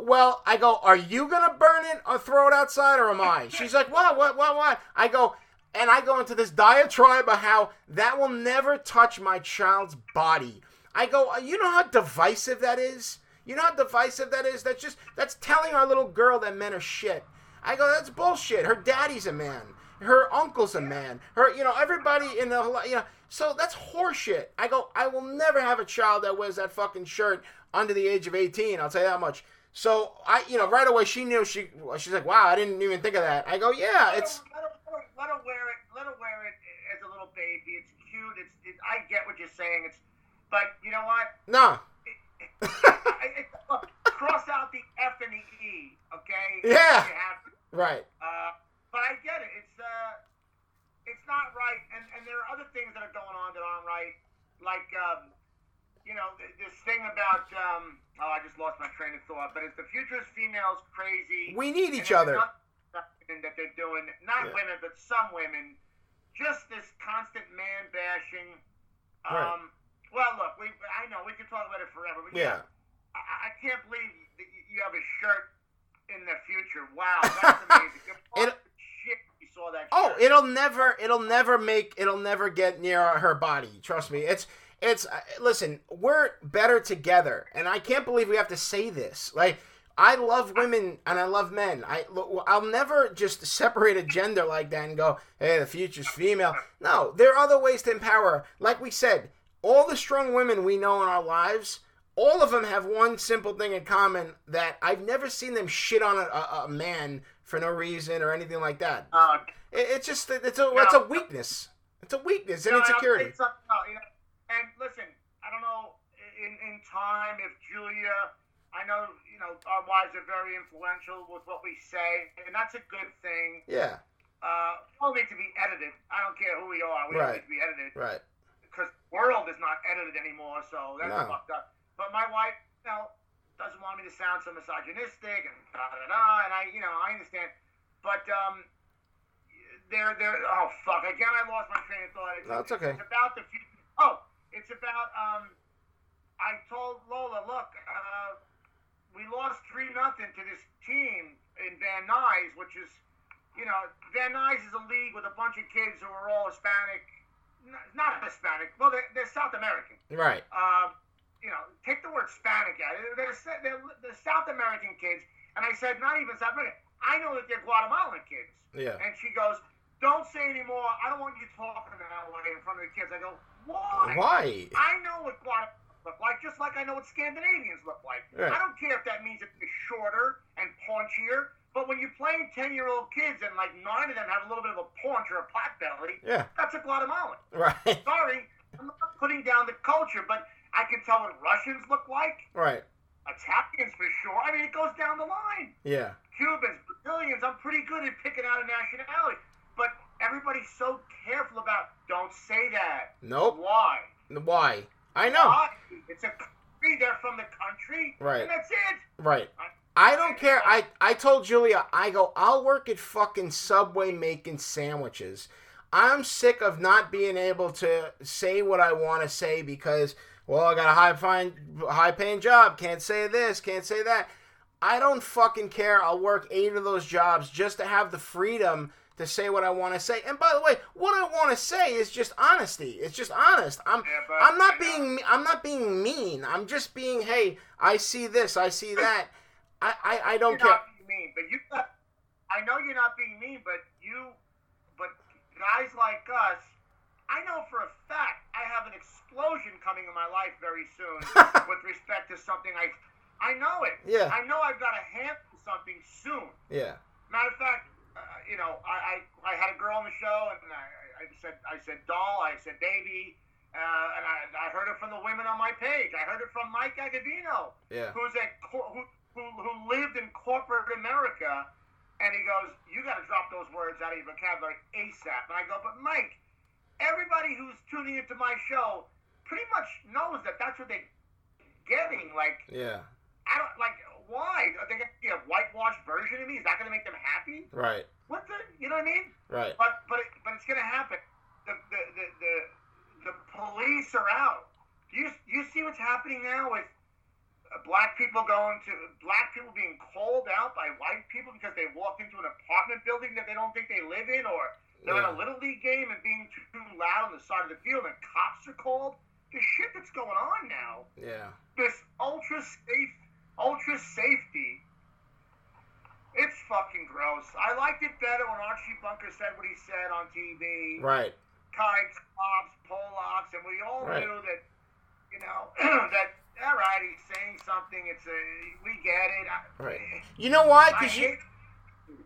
Well, I go. Are you gonna burn it or throw it outside, or am I? She's like, what? I go, and I go into this diatribe of how that will never touch my child's body. I go. You know how divisive that is. You know how divisive that is? That's telling our little girl that men are shit. I go, that's bullshit. Her daddy's a man. Her uncle's a man. Her, you know, everybody in the, you know. So that's horseshit. I go, I will never have a child that wears that fucking shirt under the age of 18. I'll tell you that much. So I, you know, right away she knew she's like, wow, I didn't even think of that. I go, yeah, it's. Let her wear it. Let her wear it as a little baby. It's cute. I get what you're saying. But you know what? No. Look, cross out the F and the E, okay? Yeah. Right. But I get it. It's not right, and there are other things that are going on that aren't right, like you know, this thing about I just lost my train of thought. But if the future is females, crazy. We need each other. That they're doing, not women, but some women, just this constant man bashing. Right. Well, look, I know we could talk about it forever. I can't believe that you have a shirt in the future. Wow, that's amazing. Shit, you saw that shirt. Oh, it'll never get near her body. Trust me. It's. Listen, we're better together, and I can't believe we have to say this. Like, I love women and I love men. I'll never just separate a gender like that and go, hey, the future's female. No, there are other ways to empower. Like we said. All the strong women we know in our lives, all of them have one simple thing in common that I've never seen them shit on a man for no reason or anything like that. It's a weakness. It's a weakness and insecurity. And listen, I don't know in time if Julia, I know, you know, our wives are very influential with what we say, and that's a good thing. Yeah. We all need to be edited. I don't care who we are. We all need to be edited. Right. Because the world is not edited anymore, so that's fucked up. But my wife, you know, doesn't want me to sound so misogynistic and and I understand. But oh fuck! Again, I lost my train of thought. No, it's okay. It's about the future. Oh, it's about I told Lola, look, we lost 3-0 to this team in Van Nuys, which is, Van Nuys is a league with a bunch of kids who are all Hispanic. Not Hispanic. Well, they're South American. Right. Take the word Hispanic out. They're South American kids. And I said, not even South American. I know that they're Guatemalan kids. Yeah. And she goes, don't say any more. I don't want you talking that way in front of the kids. I go, why? Why? I know what Guatemalans look like, just like I know what Scandinavians look like. Right. I don't care if that means it's shorter and paunchier. But when you're playing 10-year-old kids and like 9 of them have a little bit of a paunch or a pot belly, that's a Guatemalan. Right. Sorry, I'm not putting down the culture, but I can tell what Russians look like. Right. Italians for sure. I mean, it goes down the line. Yeah. Cubans, Brazilians, I'm pretty good at picking out a nationality. But everybody's so careful about, don't say that. Nope. Why? Why? I know. Why? It's a country. They're from the country. Right. And that's it. Right. I don't care. I told Julia, I go, I'll work at fucking Subway making sandwiches. I'm sick of not being able to say what I want to say because... Well, I got a high-paying job. Can't say this. Can't say that. I don't fucking care. I'll work 8 of those jobs just to have the freedom to say what I want to say. And by the way, what I want to say is just honesty. It's just honest. I'm not being mean. I'm just being, hey, I see this. I see that. I don't care. I know you're not being mean, but guys like us. I know for a fact I have an explosion coming in my life very soon with respect to something I know it. Yeah. I know I've got a hand for something soon. Yeah. Matter of fact, I had a girl on the show and I said doll, I said baby, and I heard it from the women on my page. I heard it from Mike Agovino, who lived in corporate America, and he goes, "You got to drop those words out of your vocabulary ASAP." And I go, "But Mike." Everybody who's tuning into my show pretty much knows that that's what they're getting. Like, I don't like. Why are they going to get a whitewashed version of me? Is that going to make them happy? Right. What the? You know what I mean? Right. But it's going to happen. The police are out. You see what's happening now with black people being called out by white people because they walked into an apartment building that they don't think they live in, or. They're in a Little League game and being too loud on the side of the field, and cops are called. The shit that's going on now. Yeah. This ultra safety. It's fucking gross. I liked it better when Archie Bunker said what he said on TV. Right. Kites, cops, Polacks, and we all knew that, that. All right, he's saying something. We get it. Right. You know why? Because you.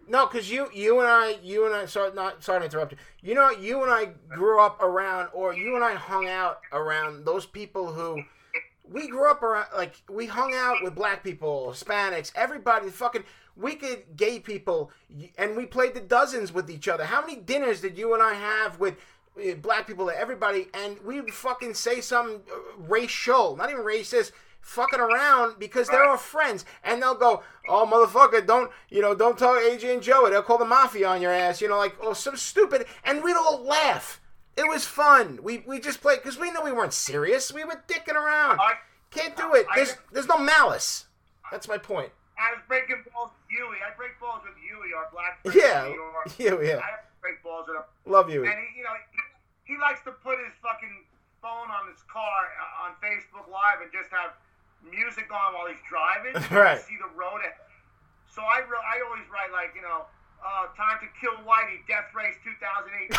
No, because you and I, sorry to interrupt you. You and I grew up around, or you and I hung out around those people who, we grew up around, like, we hung out with black people, Hispanics, everybody, gay people, and we played the dozens with each other. How many dinners did you and I have with black people, everybody, and we would fucking say something racial, not even racist, fucking around because they're all friends, and they'll go, "Oh motherfucker, don't tell AJ and Joey, they'll call the mafia on your ass," some stupid, and we'd all laugh. It was fun. We just played because we knew we weren't serious. We were dicking around. Can't do it. There's no malice. That's my point. I was breaking balls with Huey. I break balls with Huey, our black friend. I break balls with him. Love Huey. And he likes to put his fucking phone on his car on Facebook Live and just have music on while he's driving. Right. See the road. So I always write time to kill Whitey, Death Race 2018.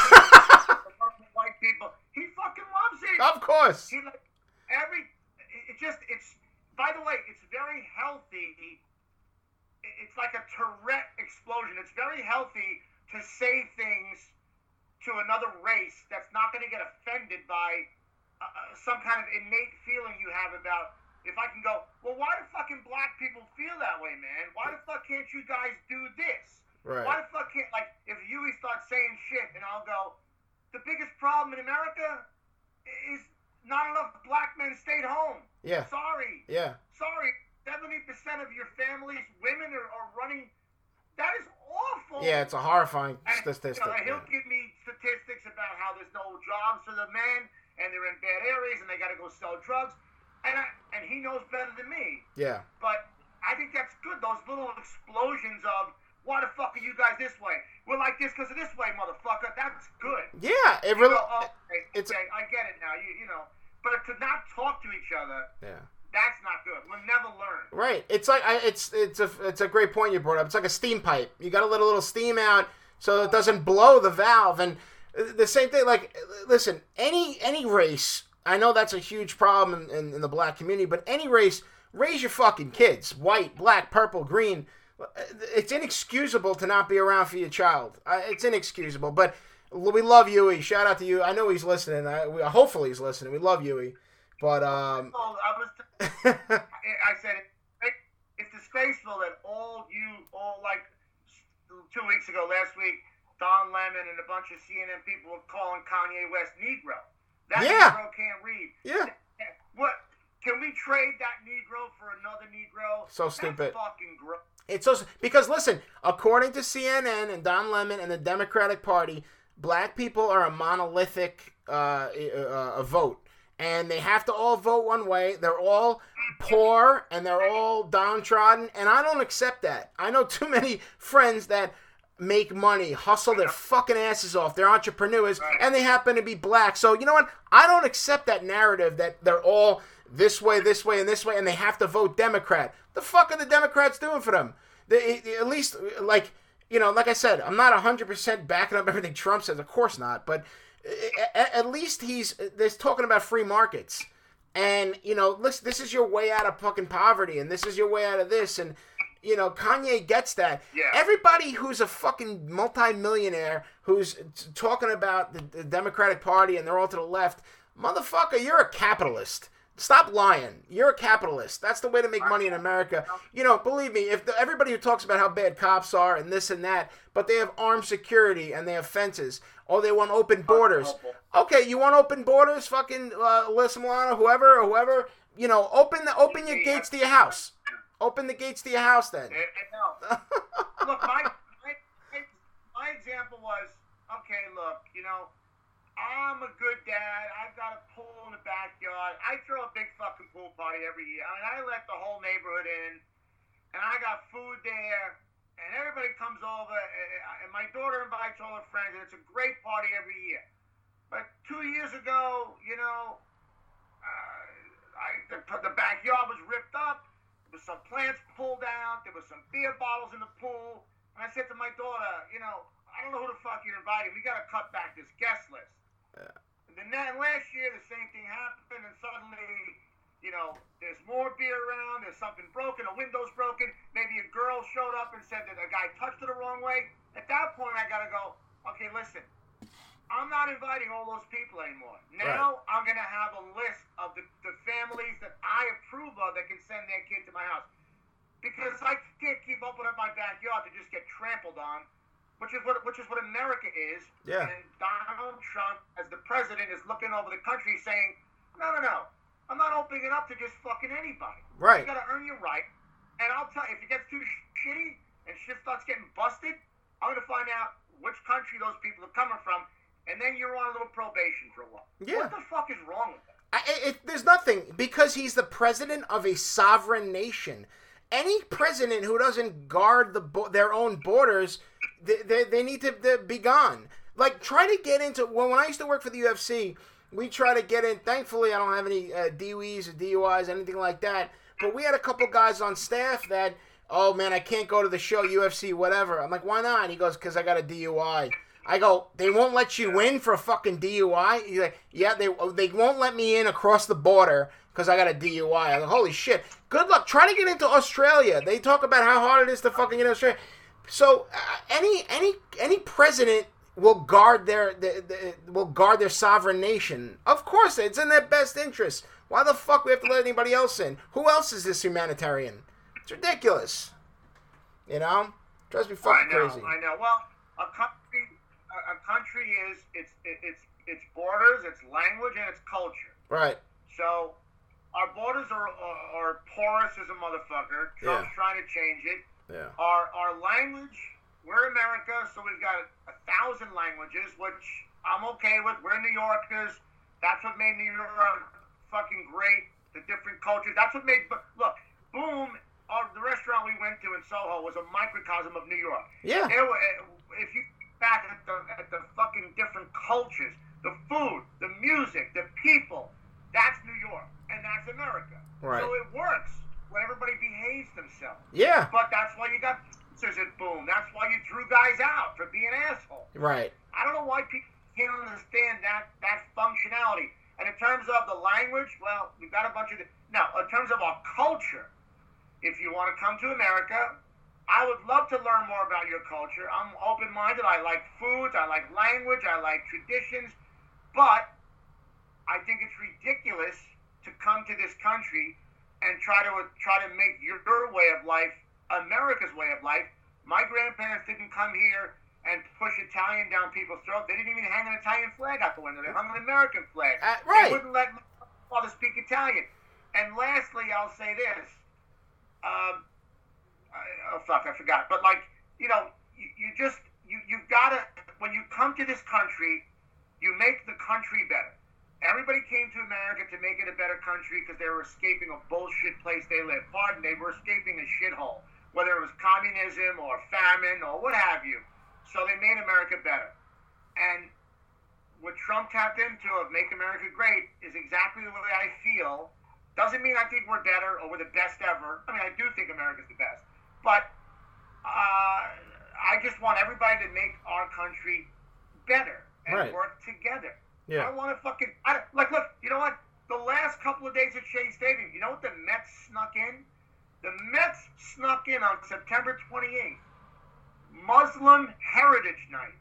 White people. He fucking loves it. Of course. By the way, it's very healthy. It's like a Tourette explosion. It's very healthy to say things to another race that's not going to get offended by some kind of innate feeling you have about. If I can go, well, why do fucking black people feel that way, man? Why the fuck can't you guys do this? Right. Why the fuck can't, like, if Huey starts saying shit, and I'll go, the biggest problem in America is not enough black men stayed home. Yeah. Sorry. Yeah. Sorry. 70% of your family's women are running. That is awful. Yeah, it's a horrifying statistic. You know, he'll give me statistics about how there's no jobs for the men, and they're in bad areas, and they got to go sell drugs. And he knows better than me. Yeah. But I think that's good. Those little explosions of, why the fuck are you guys this way? We're like this because of this way, motherfucker. That's good. Yeah, it really. You know, okay, I get it now. You know, but to not talk to each other. Yeah. That's not good. We'll never learn. Right. It's like it's a great point you brought up. It's like a steam pipe. You got to let a little steam out so it doesn't blow the valve. And the same thing. Like, listen, any race. I know that's a huge problem in the black community, but any race, raise your fucking kids. White, black, purple, green. It's inexcusable to not be around for your child. It's inexcusable. But we love Huey. Shout out to you. I know he's listening. Hopefully he's listening. We love Huey. But I said it's disgraceful that all 2 weeks ago, last week, Don Lemon and a bunch of CNN people were calling Kanye West Negro. That Negro can't read. Yeah. What? Can we trade that Negro for another Negro? So stupid. That's fucking gross. It's so, because listen, according to CNN and Don Lemon and the Democratic Party, black people are a monolithic a vote. And they have to all vote one way. They're all poor and they're all downtrodden. And I don't accept that. I know too many friends that make money, hustle their fucking asses off. They're entrepreneurs and they happen to be black. So you know what? I don't accept that narrative that they're all this way and they have to vote Democrat. The fuck are the Democrats doing for them? They, at least, like, you know, like I said, I'm not 100% backing up everything Trump says. Of course not. But at least they're talking about free markets, and you know, listen, this is your way out of fucking poverty, and this is your way out of this, and you know, Kanye gets that. Yeah. Everybody who's a fucking multimillionaire who's talking about the Democratic Party and they're all to the left, motherfucker, you're a capitalist. Stop lying. You're a capitalist. That's the way to make money in America. You know, believe me, if everybody who talks about how bad cops are and this and that, but they have armed security and they have fences. Oh, they want open borders. Okay, you want open borders? Fucking Alyssa Milano, whoever. You know, open your gates to your house. Open the gates to your house, then. Look, my example was, okay, look, you know, I'm a good dad. I've got a pool in the backyard. I throw a big fucking pool party every year. I mean, I let the whole neighborhood in, and I got food there, and everybody comes over, and my daughter invites all her friends, and it's a great party every year. But 2 years ago, you know, the backyard was ripped up. There was some plants pulled out. There was some beer bottles in the pool. And I said to my daughter, you know, I don't know who the fuck you're inviting. We got to cut back this guest list. Yeah. And then last year, the same thing happened, and suddenly, you know, there's more beer around, there's something broken, a window's broken, maybe a girl showed up and said that a guy touched her the wrong way. At that point, I got to go, okay, listen, I'm not inviting all those people anymore. Now right. I'm going to have a list of the families that I approve of that can send their kid to my house. Because I can't keep opening up my backyard to just get trampled on. Which is what America is. Yeah. And Donald Trump, as the president, is looking over the country saying, no, I'm not opening it up to just fucking anybody. Right. You got to earn your right. And I'll tell you, if it gets too shitty and shit starts getting busted, I'm going to find out which country those people are coming from, and then you're on a little probation for a while. Yeah. What the fuck is wrong with that? There's nothing, because he's the president of a sovereign nation. Any president who doesn't guard their own borders, they need to be gone. Like, try to get into... Well, when I used to work for the UFC, we try to get in... Thankfully, I don't have any DUEs or DUIs, anything like that. But we had a couple guys on staff that, oh, man, I can't go to the show, UFC, whatever. I'm like, why not? And he goes, because I got a DUI. I go, they won't let you in for a fucking DUI? He's like, yeah, they won't let me in across the border because I got a DUI. I'm like, holy shit. Good luck. Try to get into Australia. They talk about how hard it is to fucking get into Australia. So any president will guard their sovereign nation. Of course, it's in their best interest. Why the fuck we have to let anybody else in? Who else is this humanitarian? It's ridiculous. You know? Drives me fucking crazy. I know. Well, a country is its borders, its language, and its culture. Right. So our borders are porous as a motherfucker. Trump's trying to change it. Yeah. Our language. We're America, so we've got 1,000 languages, which I'm okay with. We're New Yorkers. That's what made New York fucking great. The different cultures. That's what made... Look, Boom, the restaurant we went to in Soho was a microcosm of New York. Yeah. If you look back at the fucking different cultures, the food, the music, the people, that's New York, and that's America. Right. So it works when everybody behaves themselves. Yeah. But that's why you got... at Boom. That's why you threw guys out for being assholes. Right. I don't know why people can't understand that functionality. And in terms of the language, well, we've got a bunch of... Now, in terms of our culture, if you want to come to America, I would love to learn more about your culture. I'm open-minded. I like foods. I like language. I like traditions. But I think it's ridiculous to come to this country and try to make your way of life America's way of life. My grandparents didn't come here and push Italian down people's throats. They didn't even hang an Italian flag out the window. They hung an American flag. Right. They wouldn't let my father speak Italian. And lastly, I'll say this. I forgot. But you've got to, when you come to this country, you make the country better. Everybody came to America to make it a better country because they were escaping a bullshit place they lived. Pardon, they were escaping a shithole, whether it was communism or famine or what have you. So they made America better. And what Trump tapped into of Make America Great is exactly the way I feel. Doesn't mean I think we're better or we're the best ever. I mean, I do think America's the best. But I just want everybody to make our country better and work together. Yeah. I don't want to fucking... look, you know what? The last couple of days at Shea Stadium, you know what the Mets snuck in? The Mets snuck in on September 28th. Muslim Heritage Night.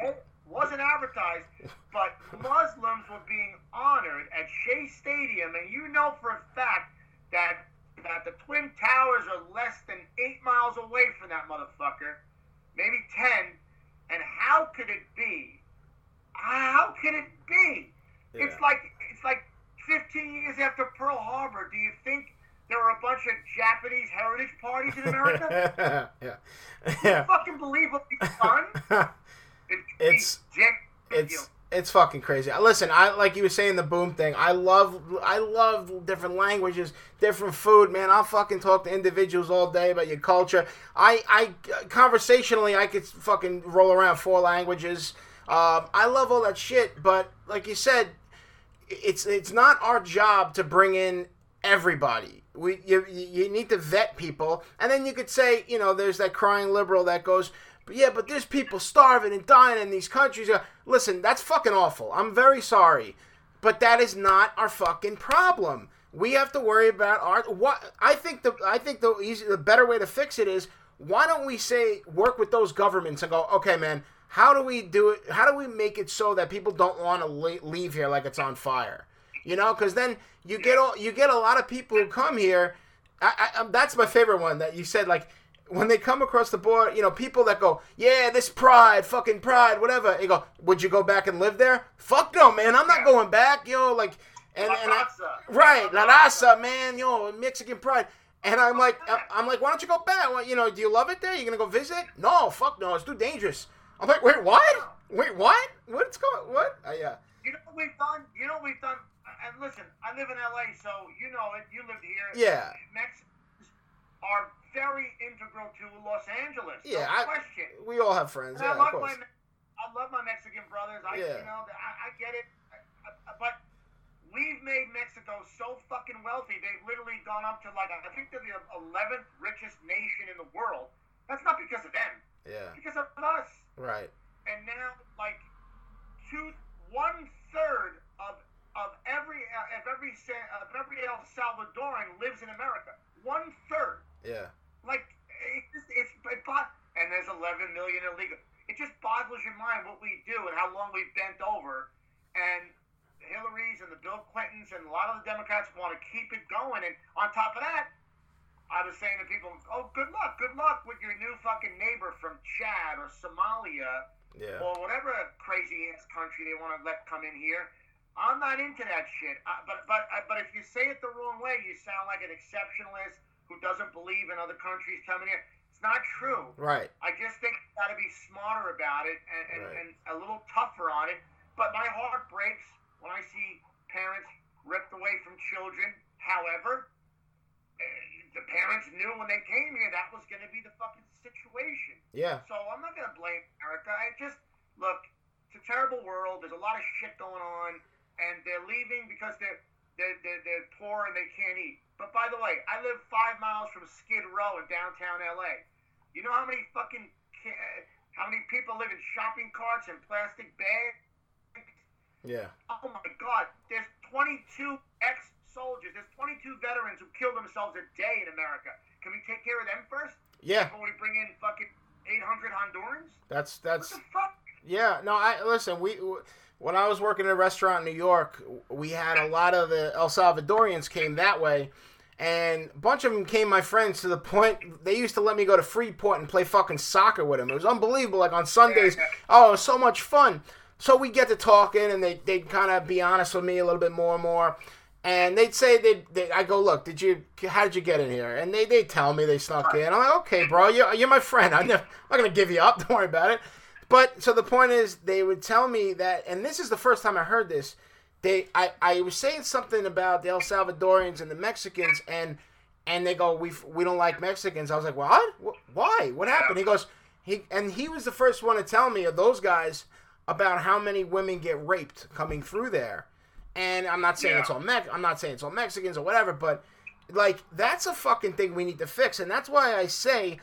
It wasn't advertised, but Muslims were being honored at Shea Stadium, and you know for a fact that the Twin Towers are less than 8 miles away from that motherfucker, maybe 10, and how could it be? How could it be? Yeah. It's like 15 years after Pearl Harbor. Do you think there were a bunch of Japanese heritage parties in America? Yeah. Can you fucking believe what you've done? It's fucking crazy. Listen, I like you were saying the Boom thing. I love different languages, different food, man. I'll fucking talk to individuals all day about your culture. I conversationally I could fucking roll around 4 languages. I love all that shit, but like you said, it's not our job to bring in everybody. You need to vet people, and then you could say, you know, there's that crying liberal that goes, but there's people starving and dying in these countries. Listen, that's fucking awful. I'm very sorry, but that is not our fucking problem. We have to worry about our what. I think the better way to fix it is why don't we say work with those governments and go, okay, man. How do we do it? How do we make it so that people don't want to leave here like it's on fire? You know, because then you get a lot of people who come here. That's my favorite one that you said, like, when they come across the border, you know, people that go, yeah, this pride, fucking pride, whatever. You go, would you go back and live there? Fuck no, man. I'm not going back, yo. Like, La Raza, man, yo, Mexican pride. And I'm like, why don't you go back? Well, you know, do you love it there? You gonna go visit? No, fuck no, it's too dangerous. I'm like, wait, what? What's going on? What? Yeah. You know what we've done? And listen, I live in L.A., so you know it. You live here. Yeah. Mexicans are very integral to Los Angeles. Yeah. We all have friends. And I love my Mexican brothers. I get it. But we've made Mexico so fucking wealthy. They've literally gone up to, like, I think they're the 11th richest nation in the world. That's not because of them. Yeah. Because of us. Right. And now, like, 1/3 of every El Salvadoran lives in America. 1/3. Yeah. Like, and there's 11 million illegal. It just boggles your mind what we do and how long we've bent over. And the Hillary's and the Bill Clintons and a lot of the Democrats want to keep it going. And on top of that, I was saying to people, oh, good luck with your new fucking neighbor from Chad or Somalia or whatever crazy-ass country they want to let come in here. I'm not into that shit. But if you say it the wrong way, you sound like an exceptionalist who doesn't believe in other countries coming in. It's not true. Right. I just think you got to be smarter about it and a little tougher on it. But my heart breaks when I see parents ripped away from children. However, the parents knew when they came here that was going to be the fucking situation. Yeah. So I'm not going to blame America. I just, look, it's a terrible world. There's a lot of shit going on. And they're leaving because they're poor and they can't eat. But by the way, I live 5 miles from Skid Row in downtown L.A. You know how many fucking, how many people live in shopping carts and plastic bags? Yeah. Oh my God, there's 22 ex-soldiers, there's 22 veterans who kill themselves a day in America. Can we take care of them first? Yeah. Before we bring in fucking 800 Hondurans? That's. What the fuck? Yeah. No, I listen. We when I was working in a restaurant in New York, we had a lot of the El Salvadorians came that way, and a bunch of them came my friends to the point they used to let me go to Freeport and play fucking soccer with them. It was unbelievable. Like on Sundays, oh, it was so much fun. So we get to talking, and they'd kind of be honest with me a little bit more and more. And they'd say, I go, look, how did you get in here? And they'd tell me they snuck in. I'm like, okay, bro, you're my friend. I'm not going to give you up. Don't worry about it. But so the point is, they would tell me that, and this is the first time I heard this, I was saying something about the El Salvadorians and the Mexicans, and they go, we don't like Mexicans. I was like, what? Why? What happened? He goes, he was the first one to tell me of those guys about how many women get raped coming through there. And I'm not saying I'm not saying it's all Mexicans or whatever, but like that's a fucking thing we need to fix. And that's why I say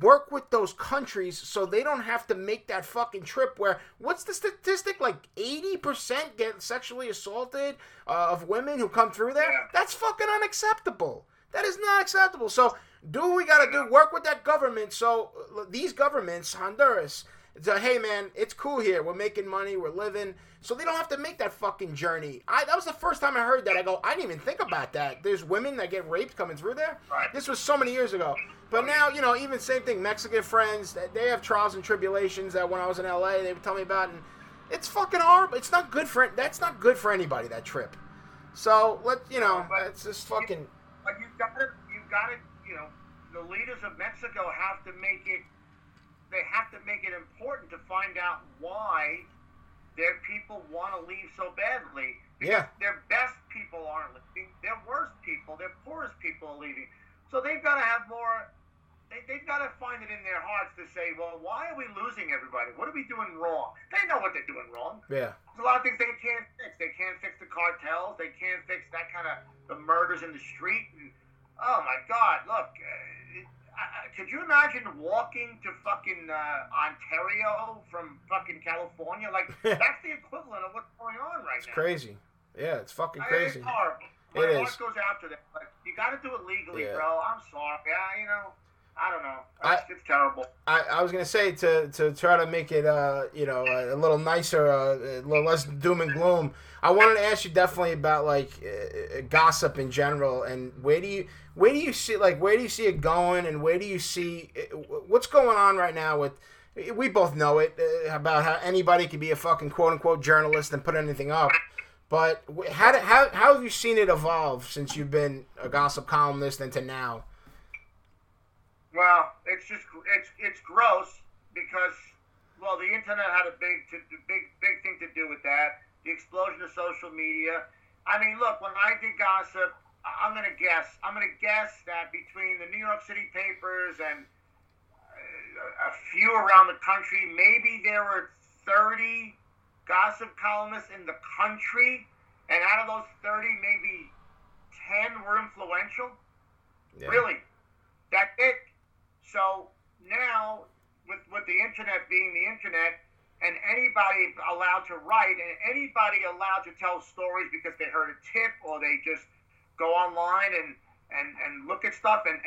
work with those countries so they don't have to make that fucking trip where what's the statistic, like 80% get sexually assaulted of women who come through there? Yeah. That's fucking unacceptable. That is not acceptable. So do what we got to do. Work with that government. So these governments, Honduras, so, hey, man, it's cool here. We're making money. We're living. So they don't have to make that fucking journey. That was the first time I heard that. I go, I didn't even think about that. There's women that get raped coming through there? Right. This was so many years ago. But now, you know, even same thing. Mexican friends, they have trials and tribulations that when I was in L.A., they would tell me about. And it's fucking horrible. It's not good for anybody, that trip. So, it's just fucking. But you've got to, the leaders of Mexico have to make it. They have to make it important to find out why their people want to leave so badly. Because their best people aren't leaving. Their worst people, their poorest people are leaving. So they've got to have more. They've got to find it in their hearts to say, well, why are we losing everybody? What are we doing wrong? They know what they're doing wrong. Yeah. There's a lot of things they can't fix. They can't fix the cartels. They can't fix that kind of the murders in the street. And, oh, my God, look. Could you imagine walking to fucking Ontario from fucking California? Like, that's the equivalent of what's going on right now. It's crazy. Yeah, it's fucking crazy. It's horrible. My heart goes out to them. Like, you got to do it legally, bro. I'm sorry. Yeah, I don't know. It's terrible. I was going to say, to try to make it, a little nicer, a little less doom and gloom, I wanted to ask you definitely about, like, gossip in general, and where do you see it going, and where do you see what's going on right now with, we both know it, about how anybody could be a fucking quote-unquote journalist and put anything up, but how have you seen it evolve since you've been a gossip columnist and to now? Well, it's just it's gross because the internet had a big thing to do with that. The explosion of social media. I mean, look, when I did gossip, I'm gonna guess that between the New York City papers and a few around the country, maybe there were 30 gossip columnists in the country, and out of those 30, maybe 10 were influential. Yeah. Really, that's it. So now, with the internet being the internet, and anybody allowed to write, and anybody allowed to tell stories because they heard a tip, or they just go online and look at stuff and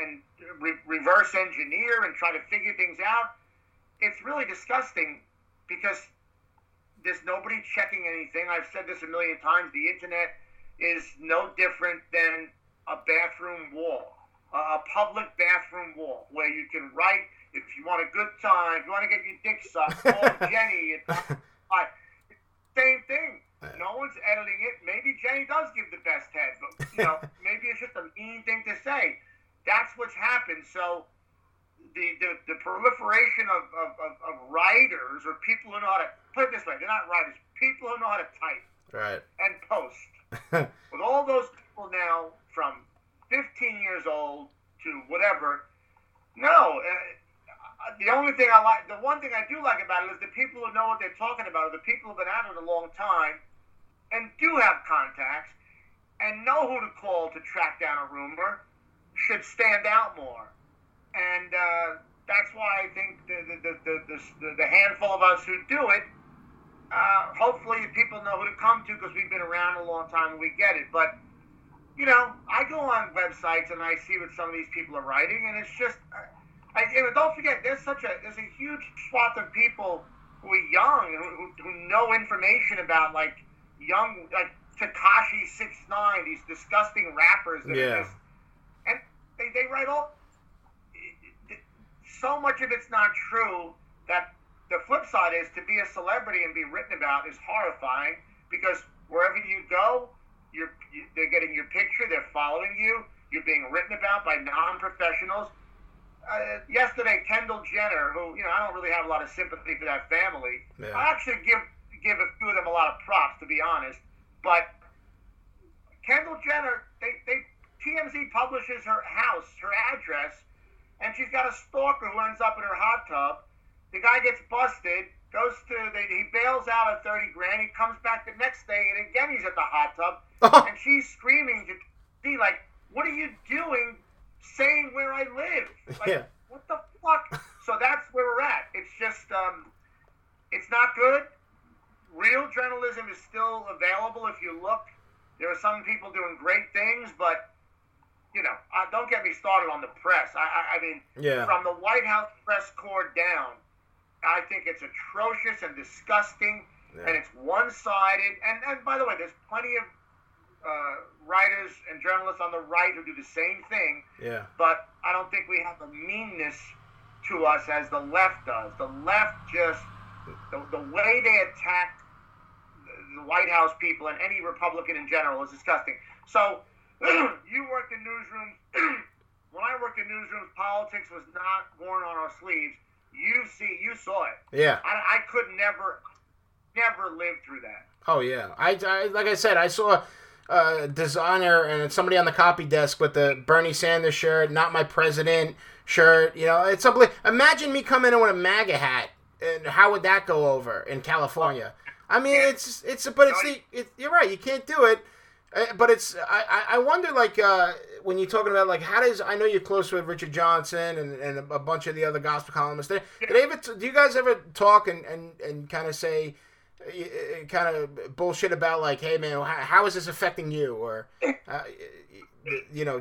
reverse engineer and try to figure things out, it's really disgusting because there's nobody checking anything. I've said this a million times. The internet is no different than a bathroom wall. a public bathroom wall where you can write if you want a good time, if you want to get your dick sucked, call Jenny. Same thing. No one's editing it. Maybe Jenny does give the best head, but you know, maybe it's just a mean thing to say. That's what's happened. So the proliferation of writers or people who know how to put it this way, they're not writers, people who know how to type right. and post. With all those people now from 15 years old to whatever, the only thing I like, the one thing I do like about it is the people who know what they're talking about are the people who've been at it a long time and do have contacts and know who to call to track down a rumor should stand out more. And that's why I think the handful of us who do it, hopefully people know who to come to because we've been around a long time and we get it. But, you know, I go on websites and I see what some of these people are writing, and it's just... don't forget, there's a huge swath of people who are young who know information about like Tekashi 6ix9ine, these disgusting rappers that are just, and they write all. So much of it's not true that the flip side is to be a celebrity and be written about is horrifying because wherever you go, they're getting your picture, they're following you, you're being written about by non-professionals. Yesterday, Kendall Jenner, who, you know, I don't really have a lot of sympathy for that family. Yeah. I actually give a few of them a lot of props, to be honest. But Kendall Jenner, TMZ publishes her house, her address, and she's got a stalker who ends up in her hot tub. The guy gets busted, he bails out at $30,000. He comes back the next day, and again he's at the hot tub, and she's screaming to be like, "What are you doing? Saying where I live, what the fuck?" So that's where we're at. It's just, it's not good. Real journalism is still available if you look. There are some people doing great things, but you know, don't get me started on the press. I mean, from the White House press corps down, I think it's atrocious and disgusting, and it's one-sided. And by the way, there's plenty of writers and journalists on the right who do the same thing, but I don't think we have the meanness to us as the left does. The left just, the way they attack the White House people and any Republican in general is disgusting. So, you worked in newsrooms. When I worked in newsrooms, politics was not worn on our sleeves. You saw it. Yeah. I could never live through that. Oh, yeah. I like I said, I saw... designer and somebody on the copy desk with the Bernie Sanders shirt, not my president shirt. You know, it's unbelievable. Imagine me coming in with a MAGA hat, and how would that go over in California? I mean, you're right, you can't do it. But it's I wonder when you're talking about how does, I know you're close with Richard Johnson and a bunch of the other gospel columnists. Do you guys ever talk and kind of say? Kind of bullshit about hey man, how is this affecting you? Or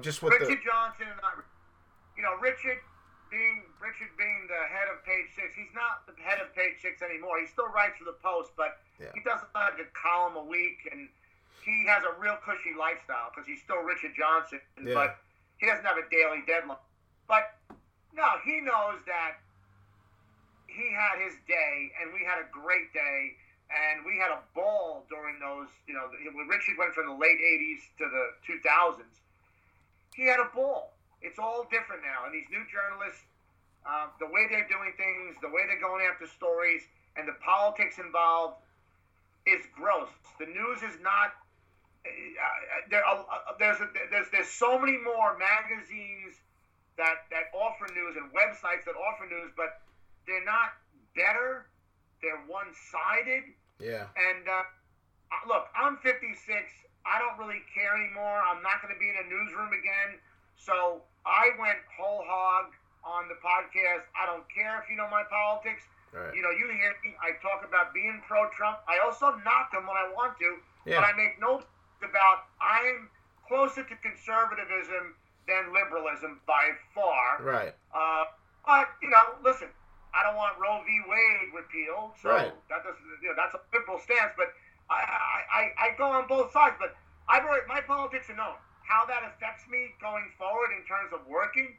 just with Richard Johnson, and Richard being the head of Page Six. He's not the head of Page Six anymore. He still writes for the Post, but he doesn't have a column a week, and he has a real cushy lifestyle because he's still Richard Johnson, but he doesn't have a daily deadline. But no, he knows that he had his day, and we had a great day. And we had a ball during those, when Richard went from the late 80s to the 2000s, he had a ball. It's all different now. And these new journalists, the way they're doing things, the way they're going after stories, and the politics involved is gross. The news is not... There's so many more magazines that offer news and websites that offer news, but they're not better. They're one-sided. Yeah. And look, I'm 56. I don't really care anymore. I'm not going to be in a newsroom again. So I went whole hog on the podcast. I don't care if you know my politics. Right. You hear me. I talk about being pro-Trump. I also knock him when I want to. Yeah. But I make no about I'm closer to conservatism than liberalism by far. Right. But, listen. I don't want Roe v. Wade repealed, so that doesn't, that's a liberal stance. But I go on both sides. But my politics are known. How that affects me going forward in terms of working,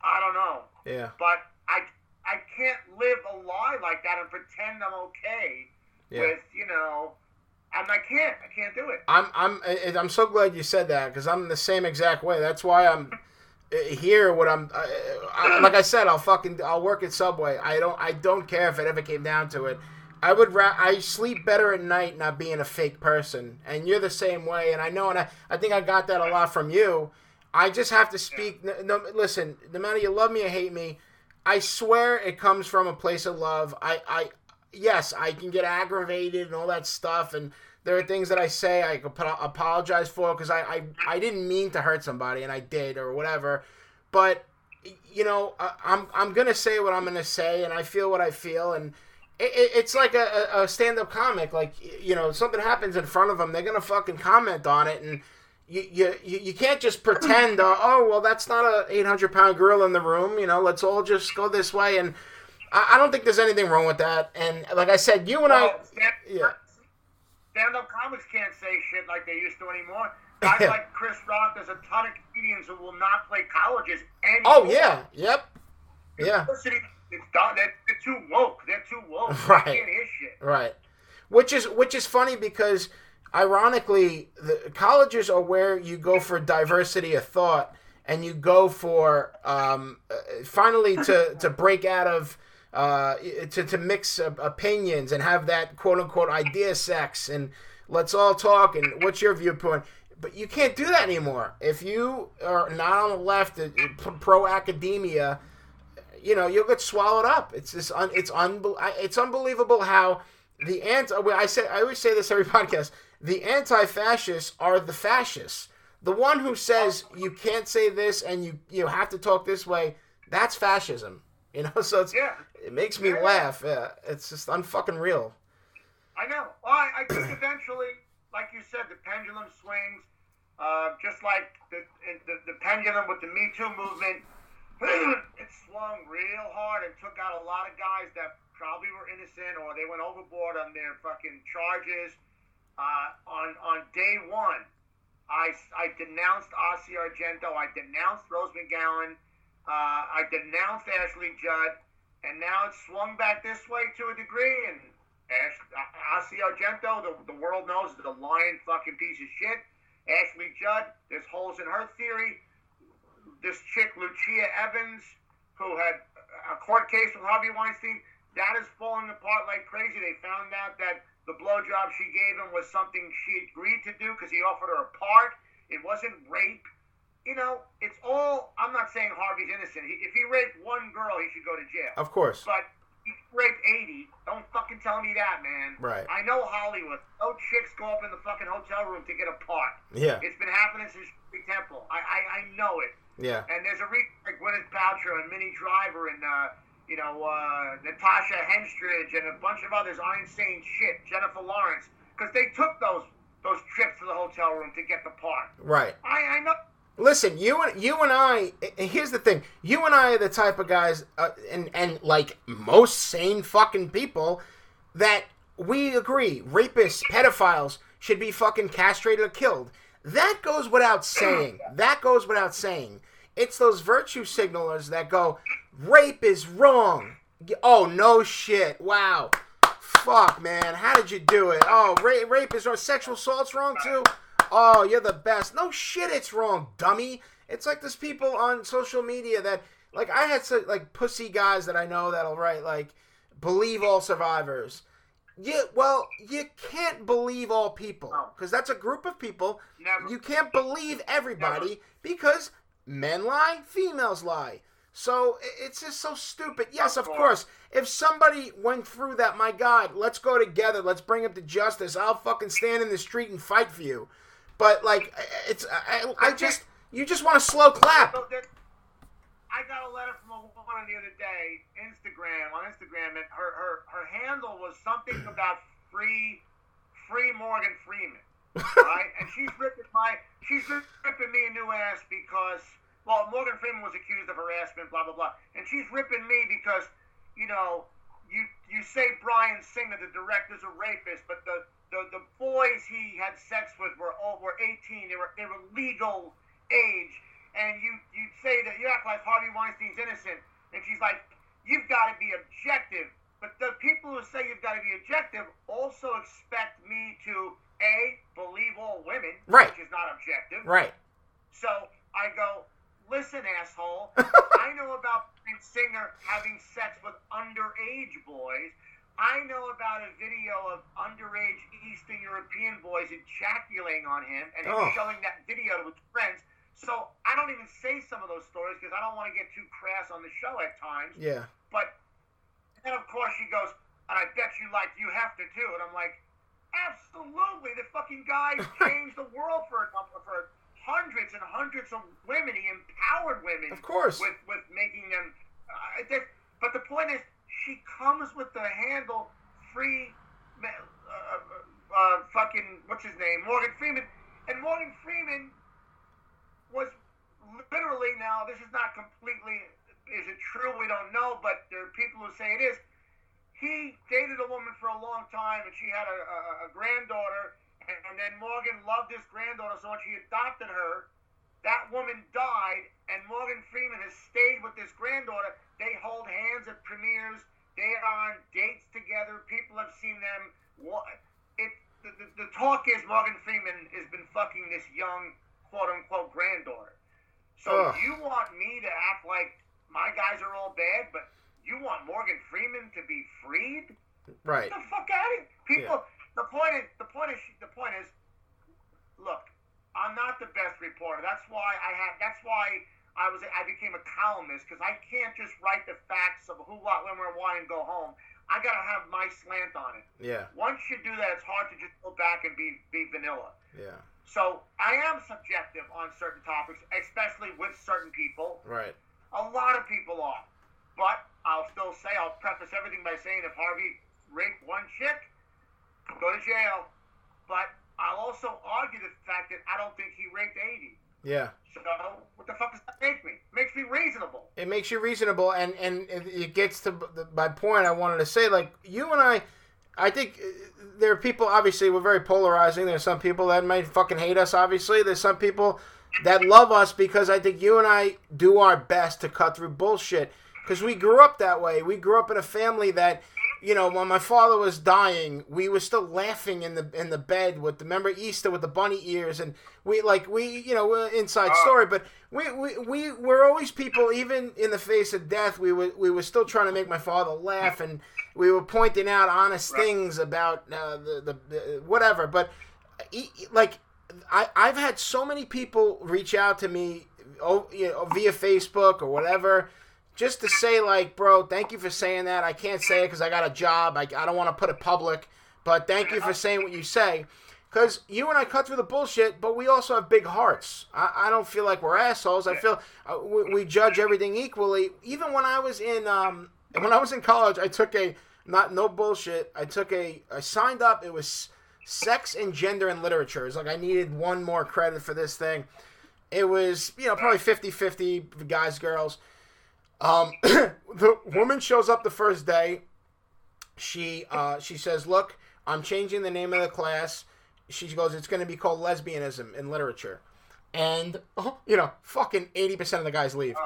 I don't know. Yeah. But I can't live a lie like that and pretend I'm okay with, you know, I can't do it. I'm so glad you said that, because I'm the same exact way. That's why I'm here. Like I said, I'll work at Subway. I don't care if it ever came down to it. I sleep better at night not being a fake person, and you're the same way. And I know, and I think I got that a lot from you. I just have to speak. No, listen, no matter you love me or hate me, I swear it comes from a place of love. Yes, I can get aggravated and all that stuff, and there are things that I say I apologize for because I didn't mean to hurt somebody, and I did or whatever. But you know, I'm gonna say what I'm gonna say, and I feel what I feel, and. It's like a stand-up comic. Like, you know, something happens in front of them, they're going to fucking comment on it. And you can't just pretend, that's not a 800-pound gorilla in the room. You know, let's all just go this way. And I don't think there's anything wrong with that. And like I said, stand-up comics can't say shit like they used to anymore. Guys like Chris Rock, there's a ton of comedians who will not play colleges anymore. Oh, yeah. Yep. Yeah. It's done. They're too woke. Right. They can't hear shit. Right. Which is funny because, ironically, the colleges are where you go for diversity of thought, and you go for finally to break out of to mix opinions and have that quote unquote idea sex and let's all talk and what's your viewpoint. But you can't do that anymore if you are not on the left, pro academia. You know, you'll get swallowed up. It's unbelievable how the I always say this every podcast. The anti-fascists are the fascists. The one who says you can't say this and you have to talk this way. That's fascism. You know, so it makes me laugh. Yeah, it's just unfucking real. I know. Well, I think eventually, like you said, the pendulum swings. Just like the pendulum with the Me Too movement. It swung real hard and took out a lot of guys that probably were innocent or they went overboard on their fucking charges. On day one, I denounced Ossie Argento. I denounced Rose McGowan. I denounced Ashley Judd. And now it's swung back this way to a degree. And Ossie Argento, the world knows, is a lying fucking piece of shit. Ashley Judd, there's holes in her theory. This chick, Lucia Evans, who had a court case with Harvey Weinstein, that is falling apart like crazy. They found out that the blowjob she gave him was something she agreed to do because he offered her a part. It wasn't rape. You know, it's all... I'm not saying Harvey's innocent. If he raped one girl, he should go to jail. Of course. But he raped 80. Don't fucking tell me that, man. Right. I know Hollywood. No chicks go up in the fucking hotel room to get a part. Yeah. It's been happening since Temple. I know it. Yeah, and there's a reason like Gwyneth Paltrow and Minnie Driver and Natasha Henstridge and a bunch of others on insane shit. Jennifer Lawrence, because they took those trips to the hotel room to get the part. Right. I know. Listen, you and I. Here's the thing: you and I are the type of guys, and like most sane fucking people, that we agree rapists, pedophiles should be fucking castrated or killed. That goes without saying. It's those virtue signalers that go, rape is wrong. Oh, no shit. Wow. Fuck, man. How did you do it? Oh, rape is wrong. Sexual assault's wrong, too? Oh, you're the best. No shit, it's wrong, dummy. It's like those people on social media that, like, I had some, like, pussy guys that I know that'll write, like, believe all survivors. Yeah, well, you can't believe all people because that's a group of people. Never. You can't believe everybody because men lie, females lie. So it's just so stupid. Yes, of course. If somebody went through that, my God, let's go together. Let's bring him to justice. I'll fucking stand in the street and fight for you. But like, it's you just want a slow clap. I got a letter from a woman the other day, on Instagram, and her handle was something about free Morgan Freeman, right? And she's ripping me a new ass because, well, Morgan Freeman was accused of harassment, blah blah blah, and she's ripping me because, you know, you say Bryan Singer, the director's a rapist, but the boys he had sex with were 18, they were legal. age, and you'd say that you act like Harvey Weinstein's innocent, and she's like, you've got to be objective. But the people who say you've got to be objective also expect me to, A, believe all women, right, which is not objective. Right. So I go, listen, asshole, I know about Singer having sex with underage boys. I know about a video of underage Eastern European boys ejaculating on him and him showing that video to his friends. So I don't even say some of those stories because I don't want to get too crass on the show at times. Yeah. But... and of course she goes, and I bet you like you have to too. And I'm like, absolutely. The fucking guy changed the world for hundreds and hundreds of women. He empowered women, of course, with making them. But the point is, she comes with the handle free, fucking what's his name, Morgan Freeman, and Morgan Freeman was literally now. This is not completely. Is it true? We don't know, but there are people who say it is. He dated a woman for a long time, and she had a granddaughter, and then Morgan loved his granddaughter so much he adopted her. That woman died, and Morgan Freeman has stayed with his granddaughter. They hold hands at premieres. They are on dates together. People have seen them. The talk is Morgan Freeman has been fucking this young, quote-unquote, granddaughter. So you want me to act like my guys are all bad, but you want Morgan Freeman to be freed? Right. Get the fuck out of here. People, yeah. The point is, look, I'm not the best reporter. That's why I became a columnist, because I can't just write the facts of who, what, when, where, why, and go home. I got to have my slant on it. Yeah. Once you do that, it's hard to just go back and be vanilla. Yeah. So I am subjective on certain topics, especially with certain people. Right. A lot of people are, but I'll still say, I'll preface everything by saying if Harvey raped one chick, go to jail. But I'll also argue the fact that I don't think he raped 80. Yeah. So what the fuck does that make me? It makes me reasonable. It makes you reasonable, and it gets to my point I wanted to say. Like, you and I think there are people, obviously, we're very polarizing. There's some people that might fucking hate us, obviously. There's some people that love us, because I think you and I do our best to cut through bullshit, because we grew up that way. We grew up in a family that, you know, when my father was dying, we were still laughing in the bed with the, remember Easter with the bunny ears, and we you know, we're inside story, but we were always people, even in the face of death, we were still trying to make my father laugh, and we were pointing out honest things about the whatever, but like. I've had so many people reach out to me, you know, via Facebook or whatever, just to say, like, bro, thank you for saying that. I can't say it because I got a job. I don't want to put it public, but thank you for saying what you say. Because you and I cut through the bullshit, but we also have big hearts. I don't feel like we're assholes. I feel we judge everything equally. Even when I was in college, I took I signed up. It was Sex and Gender and Literature. It's like I needed one more credit for this thing. It was, you know, probably 50-50 guys, girls. The woman shows up the first day. She says, look, I'm changing the name of the class. She goes, it's going to be called Lesbianism in Literature. And, you know, fucking 80% of the guys leave.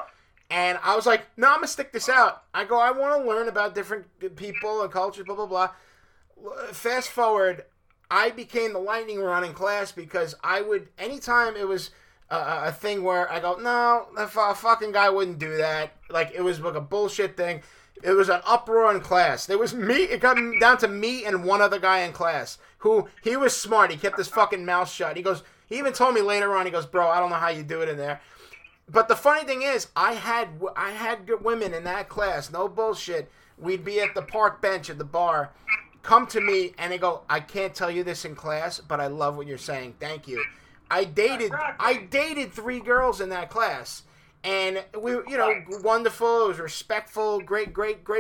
And I was like, no, I'm going to stick this out. I go, I want to learn about different people and cultures, blah, blah, blah. Fast forward, I became the lightning rod in class, because I would, anytime it was a thing where I go, no, the fucking guy wouldn't do that. Like, it was like a bullshit thing. It was an uproar in class. There was me, it got down to me and one other guy in class who, he was smart. He kept his fucking mouth shut. He goes, he even told me later on, he goes, bro, I don't know how you do it in there. But the funny thing is, I had good women in that class. No bullshit. We'd be at the park bench at the bar, come to me, and they go, I can't tell you this in class, but I love what you're saying. Thank you. I dated three girls in that class, and we, you know, wonderful. It was respectful, great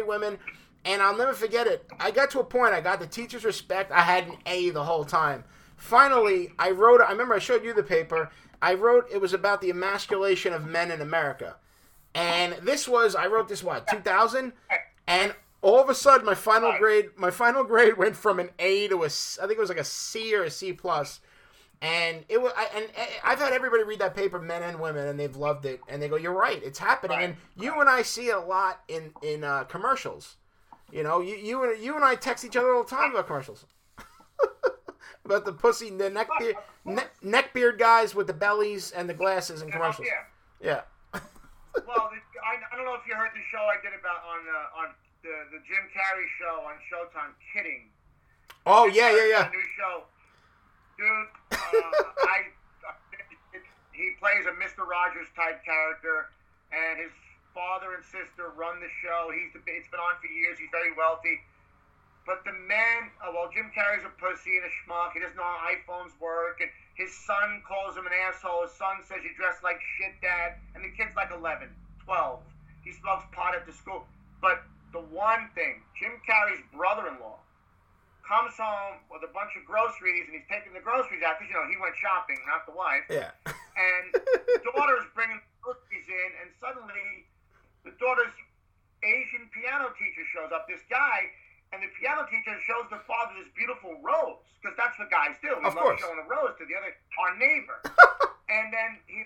women, and I'll never forget it. I got to a point, I got the teacher's respect. I had an A the whole time. Finally, I remember I showed you the paper. It was about the emasculation of men in America, and I wrote this 2000, and all of a sudden, my final grade went from an A to a, I think it was like a C or a C+. And it was, and I've had everybody read that paper, men and women, and they've loved it. And they go, "You're right, it's happening." Right. And you and I see it a lot in commercials. You know, you and I text each other all the time about commercials, about the pussy, the neck beard guys with the bellies and the glasses in commercials. Yeah. Well, I don't know if you heard the show I did about on the Jim Carrey show on Showtime, Kidding. Oh, yeah. New show. Dude, he plays a Mr. Rogers type character, and his father and sister run the show. It's been on for years. He's very wealthy. But the man, Jim Carrey's a pussy and a schmuck. He doesn't know how iPhones work. And his son calls him an asshole. His son says, "You dress like shit, Dad." And the kid's like 11, 12. He smokes pot at the school. But the one thing, Jim Carrey's brother-in-law comes home with a bunch of groceries, and he's taking the groceries out because, he went shopping, not the wife. Yeah. And the daughter's bringing the groceries in, and suddenly the daughter's Asian piano teacher shows up, this guy, and the piano teacher shows the father this beautiful rose, because that's what guys do. We love showing a rose to our neighbor. And then he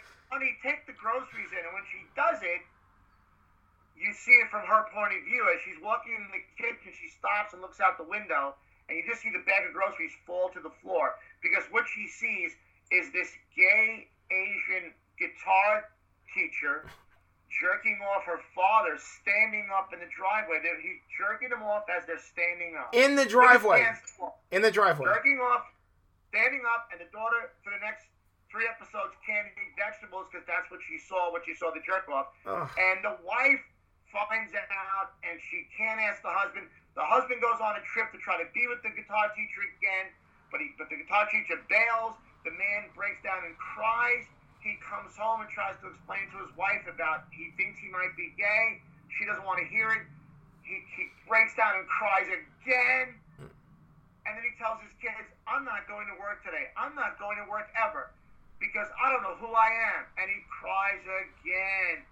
takes the groceries in, and when she does it, you see it from her point of view. As she's walking in the kitchen, she stops and looks out the window, and you just see the bag of groceries fall to the floor, because what she sees is this gay Asian guitar teacher jerking off her father standing up in the driveway. He's jerking them off as they're standing up. In the driveway. Jerking off, standing up, and the daughter, for the next 3 episodes, can't eat vegetables because that's what she saw the jerk off. Oh. And the wife finds that out, and she can't ask the husband. The husband goes on a trip to try to be with the guitar teacher again, but the guitar teacher bails. The man breaks down and cries. He comes home and tries to explain to his wife about he thinks he might be gay. She doesn't want to hear it. He breaks down and cries again. And then he tells his kids, "I'm not going to work today. I'm not going to work ever because I don't know who I am." And he cries again.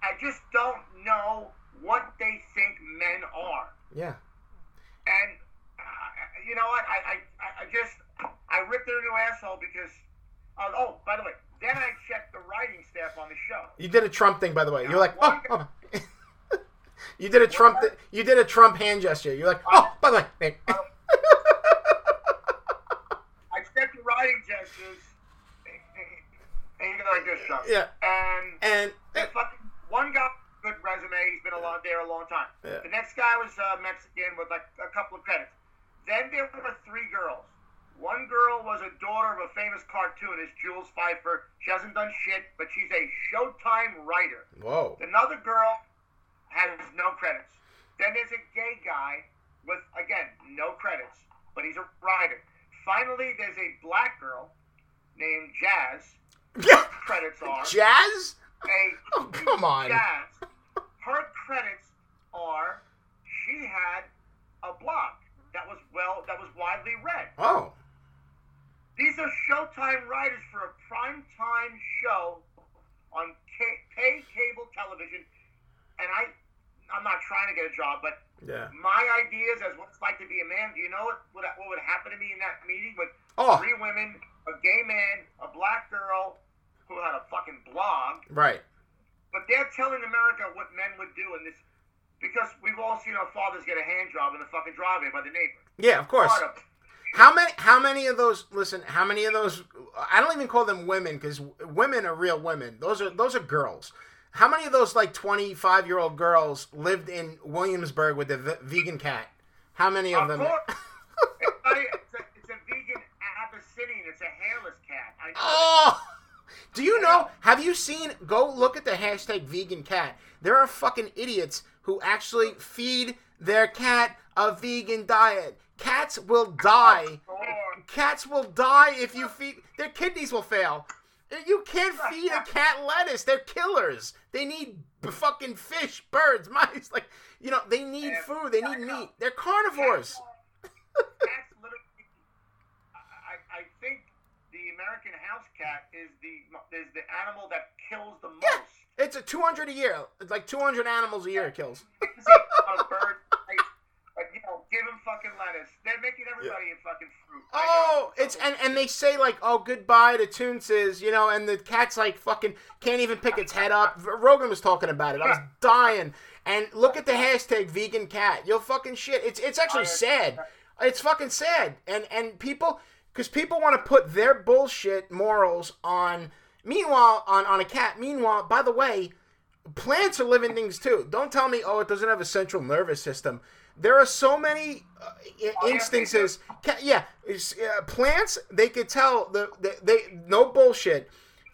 I just don't know what they think men are. Yeah. And you know what? I ripped their new asshole because. Oh, by the way, then I checked the writing staff on the show. You did a Trump thing, by the way. You're like, oh. You did a Trump. You did a Trump hand gesture. You're like, oh, by the way. I checked the writing gestures. And you know, like this stuff. Yeah. And fucking one guy. Good resume. He's been there a long time. Yeah. The next guy was Mexican with like a couple of credits. Then there were 3 girls. One girl was a daughter of a famous cartoonist, Jules Pfeiffer. She hasn't done shit, but she's a Showtime writer. Whoa. Another girl has no credits. Then there's a gay guy with, again, no credits, but he's a writer. Finally, there's a black girl named Jazz. Yeah. Credits are Jazz. Oh, come on. Jazz. Her credits are she had a blog that was widely read. Oh. These are Showtime writers for a primetime show on pay cable television, and I'm not trying to get a job, but yeah. My ideas as what it's like to be a man. Do you know what would happen to me in that meeting with 3 women, a gay man, a black girl who had a fucking blog? Right. But they're telling America what men would do in this, because we've all seen our fathers get a hand job in the fucking driveway by the neighbor. Yeah, of course. How many of those? Listen, how many of those? I don't even call them women because women are real women. Those are girls. How many of those like 25-year-old girls lived in Williamsburg with the vegan cat? How many of them? It's a vegan Abyssinian. It's a hairless cat. I know. Oh. Do you know, have you seen, go look at the hashtag vegan cat. There are fucking idiots who actually feed their cat a vegan diet. Cats will die. Cats will die if you feed, their kidneys will fail. You can't feed a cat lettuce. They're killers. They need fucking fish, birds, mice. Like, they need food. They need meat. They're carnivores. Cats literally, I think, the American house cat is the animal that kills the most. Yeah, it's 200 a year. It's like 200 animals a year it kills. A bird, like, give him fucking lettuce. lettuce. They're making everybody in fucking fruit. Oh, it's and they say like, oh, goodbye to Toonces, you know, and the cat's like fucking can't even pick its head up. Rogan was talking about it. I was dying. And look at the hashtag vegan cat. Yo, fucking shit. It's actually sad. It's fucking sad. And people, because people want to put their bullshit morals on. Meanwhile, on a cat. Meanwhile, by the way, plants are living things too. Don't tell me, oh, it doesn't have a central nervous system. There are so many instances. Plants, they could tell they no bullshit.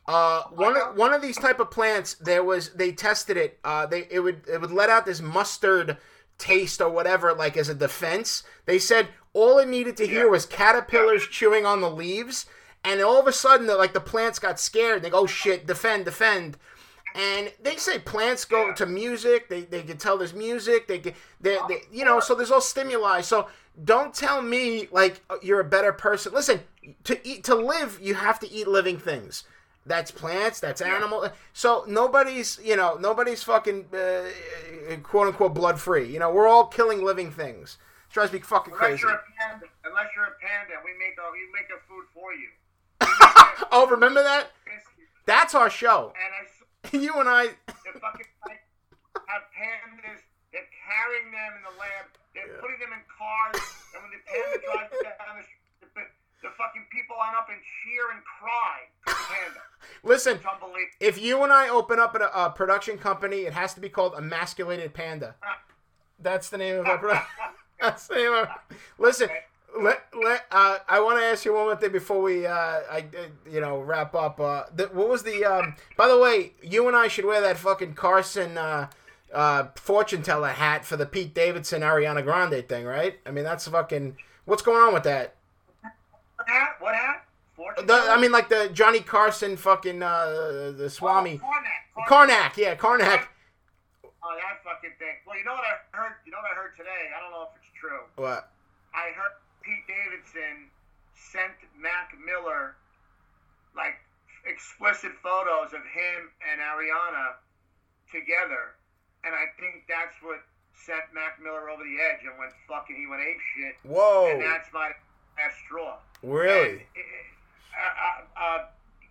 One of these type of plants, they tested it. It would let out this mustard taste or whatever, like as a defense. They said all it needed to hear was caterpillars chewing on the leaves, and all of a sudden, the plants got scared. They go, oh shit, defend. And they say plants go to music. They can tell there's music. They you know, so there's all stimuli. So don't tell me like you're a better person. Listen, to live, you have to eat living things. That's plants. That's animal. Yeah. So nobody's fucking quote unquote blood free. You know, we're all killing living things. It drives me fucking crazy. Unless you're a panda, we make a food for you. Oh, remember that? That's our show. You and I. The fucking have pandas. They're carrying them in the lab. They're putting them in cars. And when the panda drives down the street, the fucking people line up and cheer and cry for the panda. Listen, if you and I open up a production company, it has to be called Emasculated Panda. That's the name of our production. That's the name of our... Listen. I want to ask you one more thing before we, wrap up. What was the? By the way, you and I should wear that fucking Carson fortune teller hat for the Pete Davidson Ariana Grande thing, right? I mean, that's fucking. What's going on with that? What hat? Like the Johnny Carson fucking the Swami. Karnak. Yeah, Karnak. Oh, that fucking thing. Well, you know what I heard? You know what I heard today? I don't know if it's true. What? I heard Pete Davidson sent Mac Miller explicit photos of him and Ariana together, and I think that's what sent Mac Miller over the edge and he went apeshit. Whoa! And that's my last straw. Really?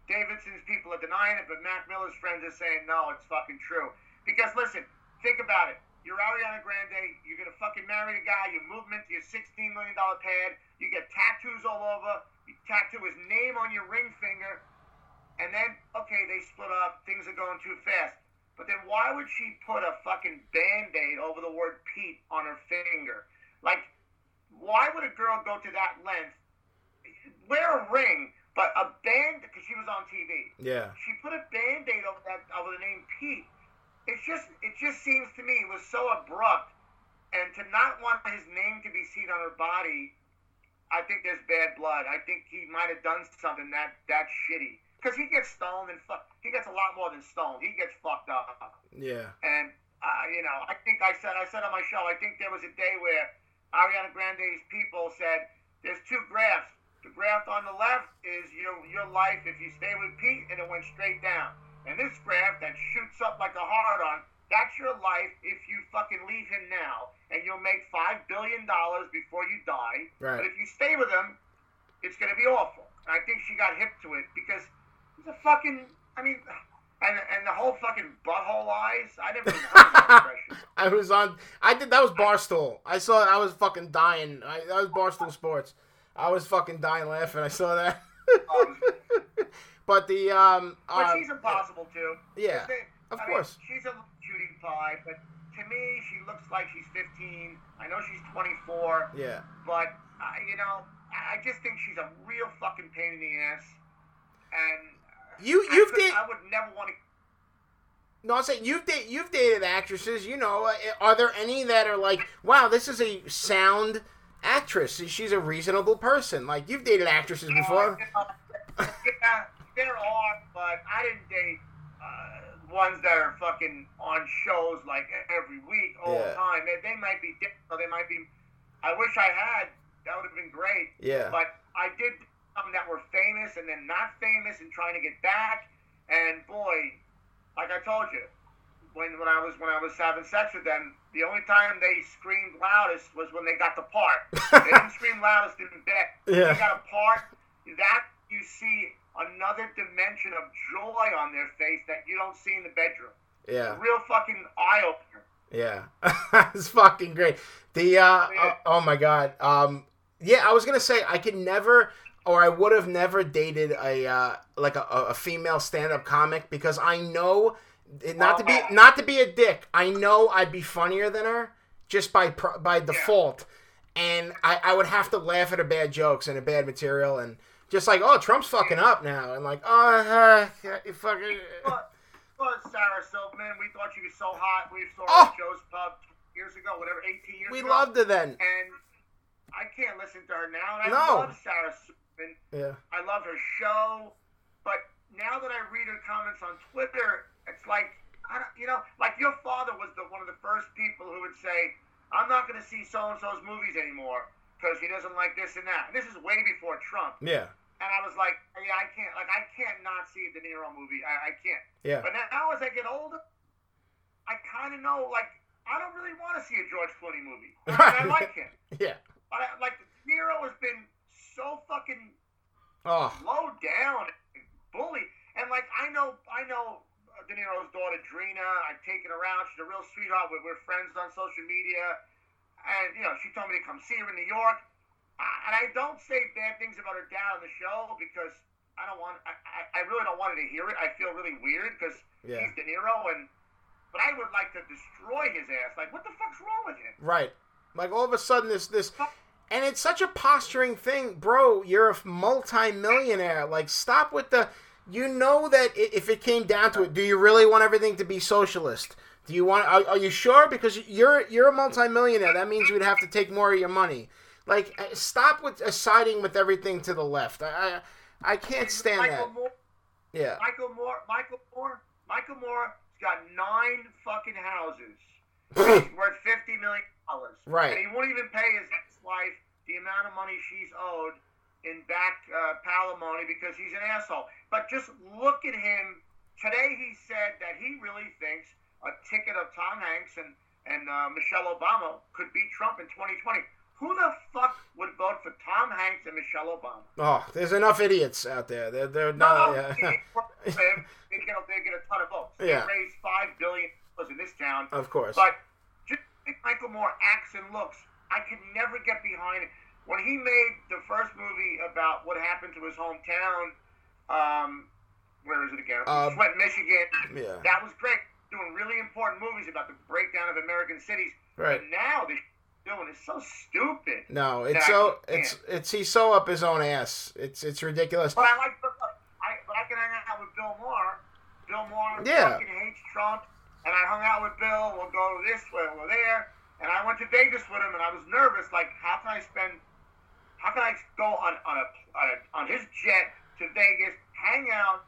Davidson's people are denying it, but Mac Miller's friends are saying no, it's fucking true. Because listen, think about it. You're Ariana Grande, you're going to fucking marry a guy, you move him into your $16 million pad, you get tattoos all over, you tattoo his name on your ring finger, and then, okay, they split up, things are going too fast. But then why would she put a fucking Band-Aid over the word Pete on her finger? Like, why would a girl go to that length, wear a ring, but a Band-Aid, because she was on TV. Yeah. She put a Band-Aid over the name Pete. It just seems to me it was so abrupt, and to not want his name to be seen on her body, I think there's bad blood. I think he might have done something that shitty. Because he gets stoned and fucked. He gets a lot more than stoned. He gets fucked up. Yeah. And, I think I said on my show, I think there was a day where Ariana Grande's people said, there's two graphs. The graph on the left is your life if you stay with Pete, and it went straight down. And this graph that shoots up like a hard-on, that's your life if you fucking leave him now, and you'll make $5 billion before you die. Right. But if you stay with him, it's going to be awful. And I think she got hip to it because it's a fucking, and the whole fucking butthole eyes. I never even heard that expression. That was Barstool. I was fucking dying. That was Barstool Sports. I was fucking dying laughing. I saw that. But the but she's impossible too. Yeah, of course. She's a cutie pie, but to me, she looks like she's 15. I know she's 24. Yeah. But I just think she's a real fucking pain in the ass. And I would never want to. No, I'm saying you've dated actresses. You know, are there any that are like, wow, this is a sound actress? She's a reasonable person. Like you've dated actresses before. Yeah, there are, but I didn't date ones that are fucking on shows like every week all the time. They might be different, or they might be... I wish I had. That would have been great. Yeah. But I did some that were famous and then not famous and trying to get back. And boy, like I told you, when I was having sex with them, The only time they screamed loudest was when they got the part. They didn't scream loudest in bed. Yeah. They got a part. That you see another dimension of joy on their face that you don't see in the bedroom. Yeah. It's a real fucking eye-opener. Yeah. It's fucking great. The, oh my God. Yeah, I was going to say, I could never... Or I would have never dated a female stand-up comic because I know not to be a dick. I know I'd be funnier than her just by default, and I would have to laugh at her bad jokes and her bad material and just like, oh, Trump's fucking up now, and like, oh, you fucking. But Sarah Silverman, we thought you were so hot. We saw her at Joe's Pub years ago, whatever, 18 years ago. We loved her then, and I can't listen to her now. And I love Sarah Silverman. Yeah. I love her show, but now that I read her comments on Twitter, it's like, your father was one of the first people who would say, I'm not going to see so-and-so's movies anymore because he doesn't like this and that. And this is way before Trump. Yeah. And I was like, yeah, I can't not see a De Niro movie. I can't. Yeah. But now as I get older, I kind of know, like, I don't really want to see a George Clooney movie. I mean, I like him. Yeah. But De Niro has been so fucking low down, bully, and like I know De Niro's daughter Drina. I've taken her out. She's a real sweetheart. We're friends on social media, and she told me to come see her in New York. And I don't say bad things about her dad on the show because I don't want. I really don't want her to hear it. I feel really weird because he's De Niro, but I would like to destroy his ass. Like, what the fuck's wrong with him? Right. Like all of a sudden this. And it's such a posturing thing, bro. You're a multi-millionaire. Like, stop with the... You know that if it came down to it, do you really want everything to be socialist? Do you want... Are you sure? Because you're a multi-millionaire. That means we'd have to take more of your money. Like, stop with siding with everything to the left. I can't stand that. Moore, yeah. Michael Moore's got 9 fucking houses. He's worth $50 million. Right. And he won't even pay his ex-wife the amount of money she's owed in back palimony because he's an asshole. But just look at him. Today he said that he really thinks a ticket of Tom Hanks and Michelle Obama could beat Trump in 2020. Who the fuck would vote for Tom Hanks and Michelle Obama? Oh, there's enough idiots out there. They're not... No, they get a ton of votes. Yeah. They raise $5 billion in this town. Of course. But... Michael Moore acts and looks. I could never get behind it. When he made the first movie about what happened to his hometown, where is it again? Flint, Michigan. Yeah. That was great. Doing really important movies about the breakdown of American cities. Right. But now this doing is so stupid. No, he's so up his own ass. It's ridiculous. But I can hang out with Bill Maher. Bill Maher fucking hates Trump. And I hung out with Bill, we'll go this way, we'll there. And I went to Vegas with him, and I was nervous, like, how can I go on his jet to Vegas, hang out,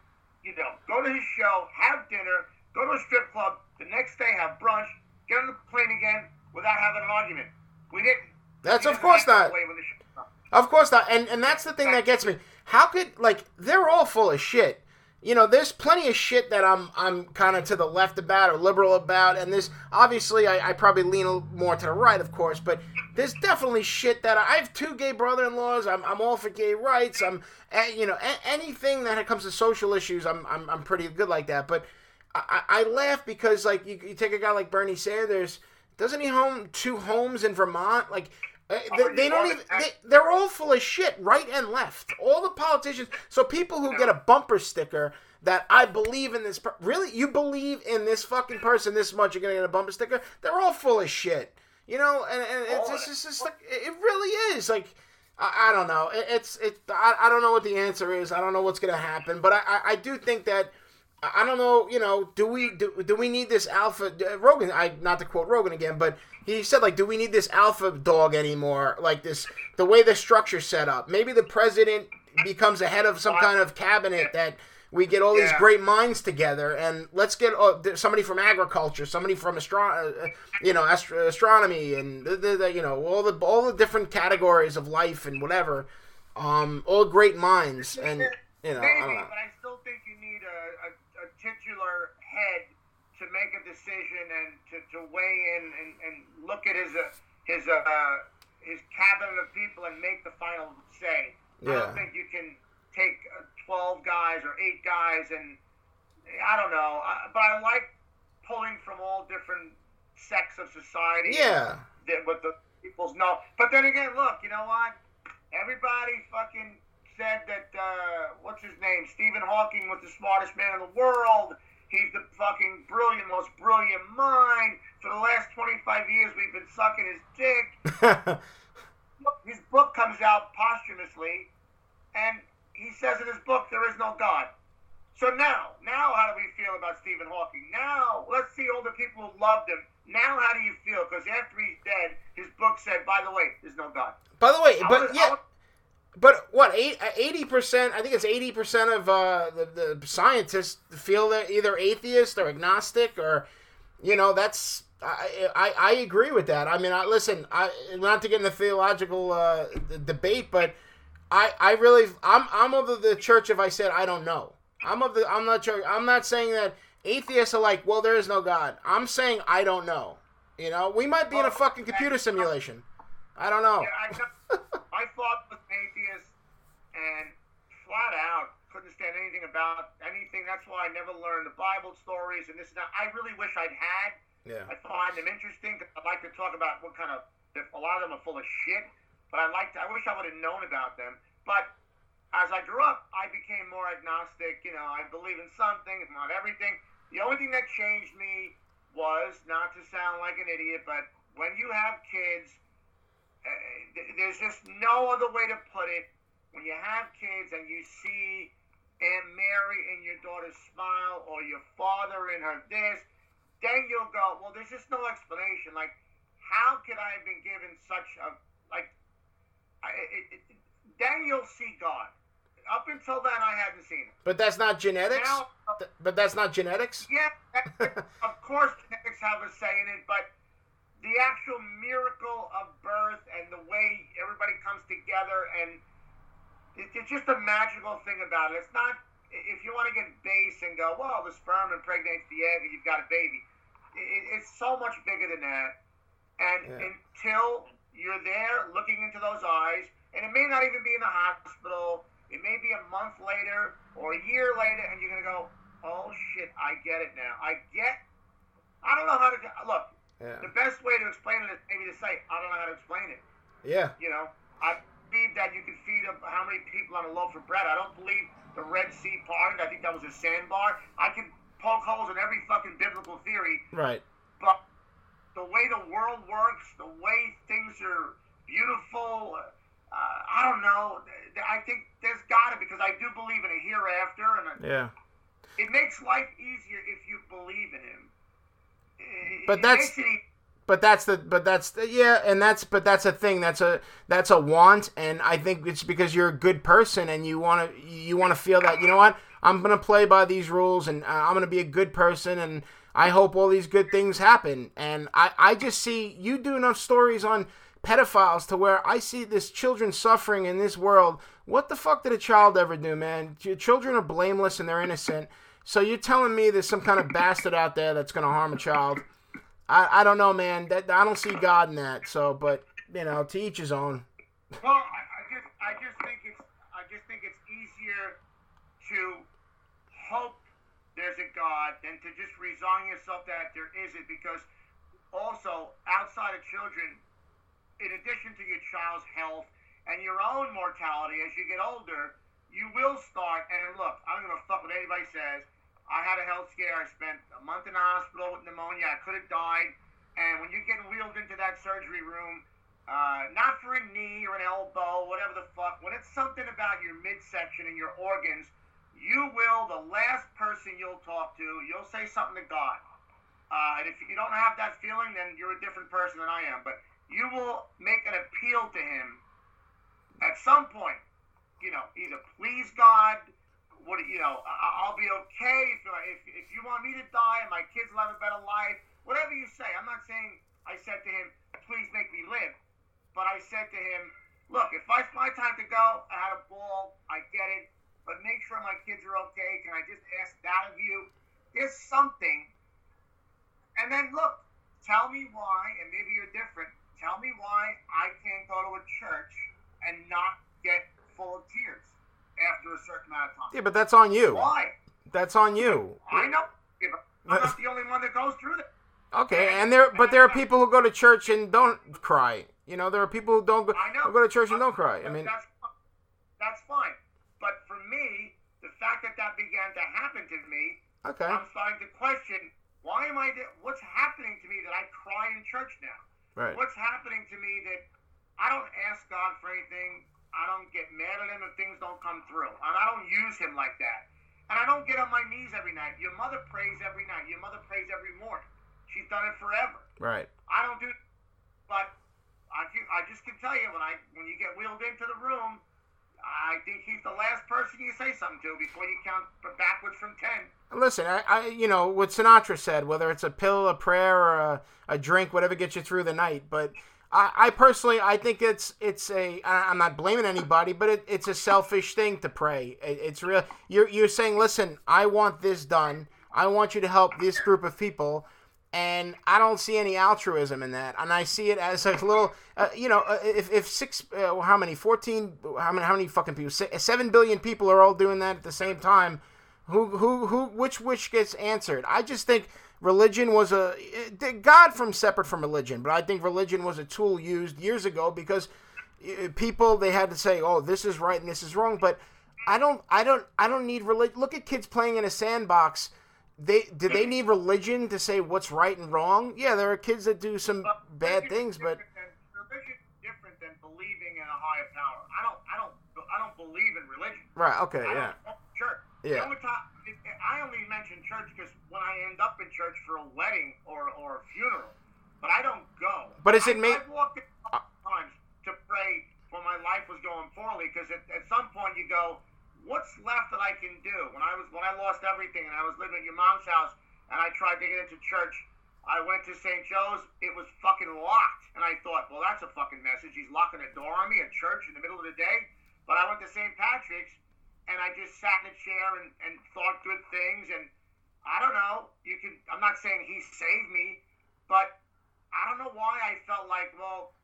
go to his show, have dinner, go to a strip club, the next day have brunch, get on the plane again without having an argument. We didn't. That's of course not. Of course not. And that's the thing that gets me. How could, like, they're all full of shit. There's plenty of shit that I'm kind of to the left about or liberal about, and there's obviously I probably lean a little more to the right, of course, but there's definitely shit that I have 2 gay brother-in-laws. I'm all for gay rights. I'm anything that comes to social issues, I'm pretty good like that. But I laugh because like you take a guy like Bernie Sanders, doesn't he own 2 homes in Vermont? Like. They're all full of shit, right and left. All the politicians. So people who get a bumper sticker that I believe in this. Really, you believe in this fucking person this much? You're gonna get a bumper sticker. They're all full of shit. And it's just like it really is. Like I don't know. I don't know what the answer is. I don't know what's gonna happen. But I do think that. I don't know, do we need this alpha Rogan? Not to quote Rogan again, but he said, like, do we need this alpha dog anymore? Like this, the way the structure's set up. Maybe the president becomes a head of some kind of cabinet that we get all these great minds together, and let's get somebody from agriculture, somebody from astronomy, and all the different categories of life and whatever. All great minds, and I don't know. But I still think you need a titular head to make a decision and to weigh in and look at his cabinet of people and make the final say. Yeah. I don't think you can take 12 guys or 8 guys and I don't know. But I like pulling from all different sects of society. Yeah. What the people's know. But then again, look, you know what? Everybody fucking said that, what's his name? Stephen Hawking was the smartest man in the world. He's the fucking brilliant, most brilliant mind. For the last 25 years, we've been sucking his dick. His book comes out posthumously, and he says in his book, there is no God. So now how do we feel about Stephen Hawking? Now, let's see all the people who loved him. Now, how do you feel? Because after he's dead, his book said, by the way, there's no God. By the way, but what, 80%, I think it's 80% of the scientists feel they're either atheist or agnostic or, you know, that's, I agree with that. I mean, listen, not to get into theological debate, but I'm of the church if I said I don't know. I'm not saying that atheists are like, well, there is no God. I'm saying I don't know. You know, we might be in a fucking computer simulation. I don't know. Yeah, I fought with an atheist and flat out couldn't stand anything about anything. That's why I never learned the Bible stories and this and that. I really wish I'd had. Yeah. I find them interesting. I like to talk about what kind of, a lot of them are full of shit, but I wish I would have known about them. But as I grew up, I became more agnostic. You know, I believe in some things, not everything. The only thing that changed me was, not to sound like an idiot, but when you have kids, there's just no other way to put it. When you have kids and you see Aunt Mary in your daughter's smile or your father in her this, then you'll go, well, there's just no explanation. Like, how could I have been given such a, like, then you'll see God. Up until then, I hadn't seen it. But that's not genetics? Now, but that's not genetics? Yeah, of course genetics have a say in it, but the actual miracle of birth and the way everybody comes together, and it's just a magical thing about it. It's not, if you want to get base and go, well, the sperm impregnates the egg and you've got a baby. It's so much bigger than that. And until you're there looking into those eyes, and it may not even be in the hospital, it may be a month later or a year later, and you're going to go, oh shit, I get it now. I don't know how to, look. Yeah. The best way to explain it is maybe to say, I don't know how to explain it. Yeah. You know, I believe that you can feed how many people on a loaf of bread. I don't believe the Red Sea parted. I think that was a sandbar. I can poke holes in every fucking biblical theory. Right. But the way the world works, the way things are beautiful, I don't know. I think there's got to, because I do believe in a hereafter. And it makes life easier if you believe in him. But that's a thing. That's a want, and I think it's because you're a good person and you want to feel that, you know what, I'm gonna play by these rules and I'm gonna be a good person and I hope all these good things happen. And I just see you do enough stories on pedophiles to where I see this children suffering in this world. What the fuck did a child ever do, man? Children are blameless and they're innocent. So you're telling me there's some kind of bastard out there that's going to harm a child? I don't know, man. I don't see God in that. So, but you know, to each his own. Well, I just think it's easier to hope there's a God than to just resign yourself that there isn't, because also outside of children, in addition to your child's health and your own mortality as you get older, you will start, and look, I don't give a fuck what anybody says. I had a health scare. I spent a month in the hospital with pneumonia. I could have died. And when you get wheeled into that surgery room, not for a knee or an elbow, whatever the fuck, when it's something about your midsection and your organs, you will, the last person you'll talk to, you'll say something to God. And if you don't have that feeling, then you're a different person than I am. But you will make an appeal to him at some point. You know, either please God, what, you know, I'll be okay if you want me to die and my kids will have a better life, whatever you say. I'm not saying I said to him, please make me live, but I said to him, look, if it's my time to go, I had a ball, I get it, but make sure my kids are okay. Can I just ask that of you? There's something And then look, tell me why, and maybe you're different, tell me why I can't go to a church and not get full of tears after a certain amount of time. Yeah, but that's on you. Why? That's on you. I know. I'm not the only one that goes through that. Okay, there are people who go to church and don't cry. You know, there are people who don't go to church and don't cry. I mean, that's fine. But for me, the fact that began to happen to me, okay, I'm starting to question, what's happening to me that I cry in church now? Right. What's happening to me that I don't ask God for anything, I don't get mad at him if things don't come through, and I don't use him like that, and I don't get on my knees every night. Your mother prays every night. Your mother prays every morning. She's done it forever. Right. I don't do, but I just can tell you, when you get wheeled into the room, I think he's the last person you say something to before you count backwards from 10. Listen, I you know what Sinatra said, whether it's a pill, a prayer, or a drink, whatever gets you through the night. But I personally, I think I'm not blaming anybody, but it's a selfish thing to pray. It's real. You're saying, listen, I want this done. I want you to help this group of people. And I don't see any altruism in that, and I see it as a little, if 14 fucking people, 7 billion people are all doing that at the same time, which wish gets answered? I just think religion was God from separate from religion, but I think religion was a tool used years ago because people, they had to say, oh, this is right and this is wrong, but I don't need religion. Look at kids playing in a sandbox. Do they need religion to say what's right and wrong? Yeah, there are kids that do some bad things, but religion is different than believing in a higher power. I don't believe in religion. Right. Okay. Church. Yeah. I only mention church because when I end up in church for a wedding or a funeral, but I don't go. But is it me? I've walked in a couple times to pray when my life was going poorly, because at some point you go, what's left that I can do? When I lost everything and I was living at your mom's house and I tried to get into church, I went to St. Joe's. It was fucking locked. And I thought, well, that's a fucking message. He's locking a door on me at church in the middle of the day. But I went to St. Patrick's and I just sat in a chair and thought good things. And I don't know. I'm not saying he saved me, but I don't know why I felt like, well,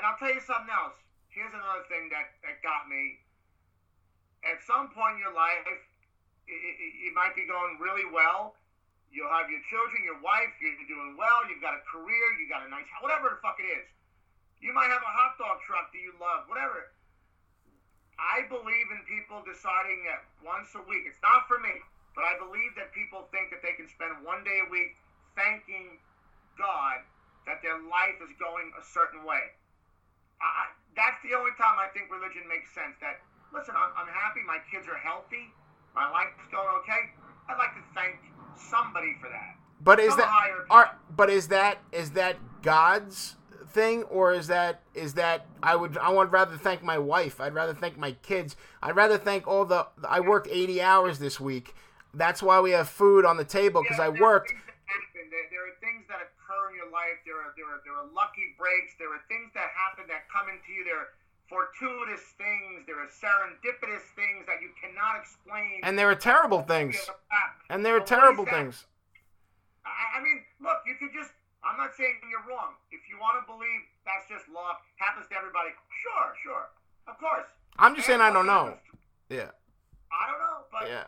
and I'll tell you something else. Here's another thing that got me. At some point in your life, it might be going really well. You'll have your children, your wife, you're doing well, you've got a career, you got a nice house, whatever the fuck it is. You might have a hot dog truck that you love, whatever. I believe in people deciding that once a week, it's not for me, but I believe that people think that they can spend one day a week thanking God that their life is going a certain way. That's the only time I think religion makes sense, that listen, I'm happy, my kids are healthy, my life's going okay. I'd like to thank somebody for that. But is that God's thing, or is that I would rather thank my wife, I'd rather thank my kids, I'd rather thank I worked 80 hours this week. That's why we have food on the table, because I worked. There are things that occur in your life. There are lucky breaks. There are things that happen that come into you. There are fortuitous things, there are serendipitous things that you cannot explain. And there are terrible things. And there are terrible things. I mean, look, you could just, I'm not saying you're wrong. If you want to believe that's just luck, happens to everybody, sure, of course. I'm just saying I don't know. Yeah. I don't know, but yeah.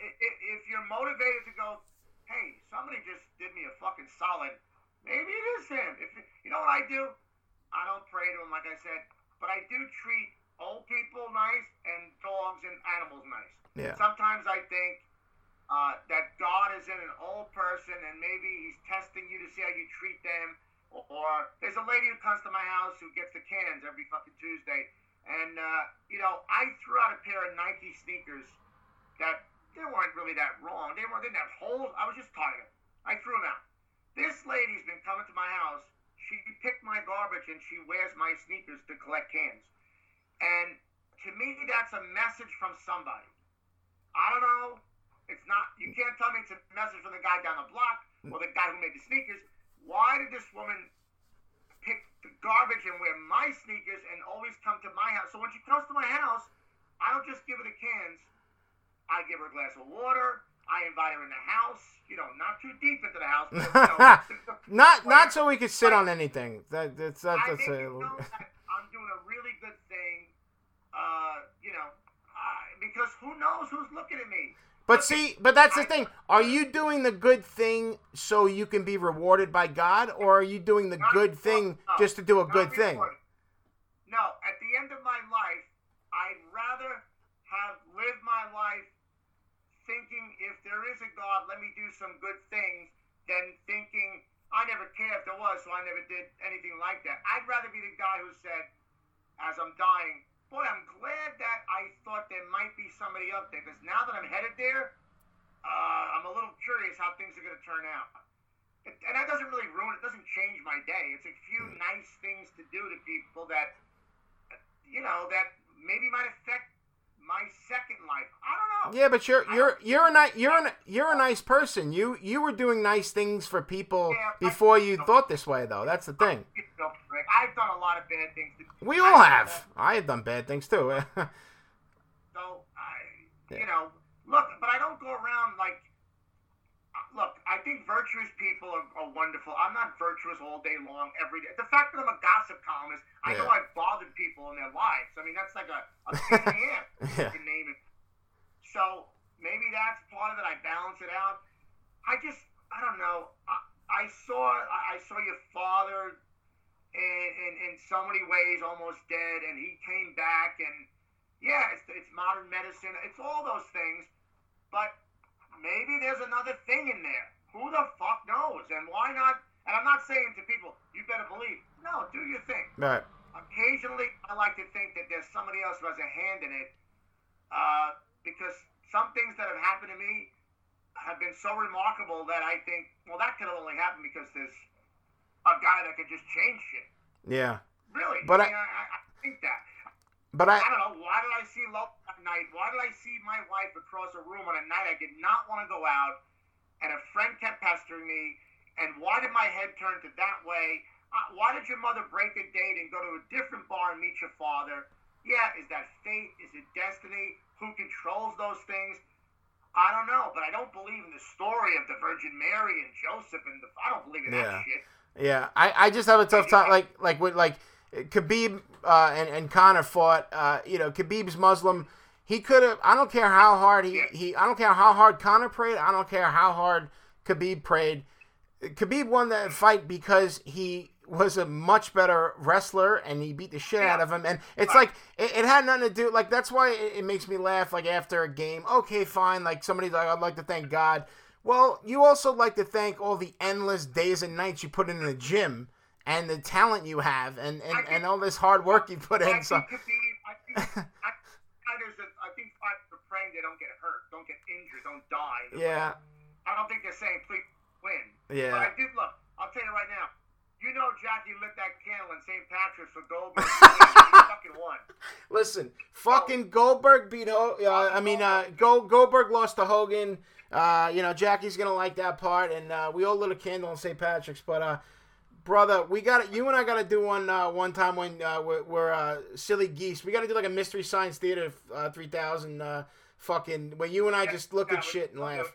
If you're motivated to go, hey, somebody just did me a fucking solid, maybe it is him. You know what I do? I don't pray to him, like I said. But I do treat old people nice and dogs and animals nice. Yeah. Sometimes I think that God is in an old person and maybe he's testing you to see how you treat them. Or there's a lady who comes to my house who gets the cans every fucking Tuesday. And, I threw out a pair of Nike sneakers that they weren't really that wrong. They didn't have holes. I was just tired. I threw them out. This lady's been coming to my house. She picked my garbage and she wears my sneakers to collect cans. And to me, that's a message from somebody. I don't know. It's not, you can't tell me it's a message from the guy down the block or the guy who made the sneakers. Why did this woman pick the garbage and wear my sneakers and always come to my house? So when she comes to my house, I don't just give her the cans. I give her a glass of water. I invite her in the house, you know, not too deep into the house. But, you know, not so we could sit on anything. I'm doing a really good thing, you know, because who knows who's looking at me. But see, but that's the thing. Are you doing the good thing so you can be rewarded by God, or are you doing the good thing just to do a good thing? No, at the end of my life, I'd rather have lived my life thinking if there is a God, let me do some good things, than thinking I never cared if there was, so I never did anything like that. I'd rather be the guy who said, as I'm dying, boy, I'm glad that I thought there might be somebody up there, because now that I'm headed there, I'm a little curious how things are going to turn out. And that doesn't really ruin it. It doesn't change my day. It's a few nice things to do to people that, you know, that maybe might affect my second life. I don't know. Yeah, but you're a nice person. You were doing nice things for people before you thought this way, though. That's the thing. I've done a lot of bad things. We all have. I have done bad things too. So you know, look, but I don't go around like. Look, I think virtuous people are wonderful. I'm not virtuous all day long, every day. The fact that I'm a gossip columnist, I know I've bothered people in their lives. I mean, that's like a pain in the ass, you can name it. So maybe that's part of it. I balance it out. I don't know. I saw your father in so many ways almost dead, and he came back, and yeah, it's modern medicine. It's all those things, but maybe there's another thing in there. Who the fuck knows? And why not? And I'm not saying to people, you better believe. No, do your thing. Right. Occasionally, I like to think that there's somebody else who has a hand in it, because some things that have happened to me have been so remarkable that I think, well, that could have only happened because there's a guy that could just change shit. Yeah. Really? But I think that. But I don't know, why did I see Lola at night? Why did I see my wife across a room on a night I did not want to go out, and a friend kept pestering me, and why did my head turn to that way? Why did your mother break a date and go to a different bar and meet your father? Yeah, is that fate? Is it destiny? Who controls those things? I don't know, but I don't believe in the story of the Virgin Mary and Joseph, and I don't believe in that shit. Yeah, I just have a tough time, like Khabib and Conor fought. You know, Khabib's Muslim. He could have. I don't care how hard I don't care how hard Conor prayed. I don't care how hard Khabib prayed. Khabib won that fight because he was a much better wrestler, and he beat the shit out of him. And it's like it had nothing to do. Like, that's why it makes me laugh. Like, after a game, okay, fine. Like, somebody's like, I'd like to thank God. Well, you also like to thank all the endless days and nights you put in the gym, and the talent you have, and all this hard work you put in. I think fighters are praying they don't get hurt, don't get injured, don't die. Yeah. I don't think they're saying, please win. Yeah. But I do, look, I'll tell you right now, you know Jackie lit that candle in St. Patrick's for Goldberg. He fucking won. Listen, fucking Goldberg beat Hogan. Goldberg lost to Hogan. You know, Jackie's going to like that part, and we all lit a candle in St. Patrick's, but... Brother, we got you, and I got to do one time when we're silly geese. We got to do like a Mystery Science Theater 3000 fucking where you and I just look at shit and laugh.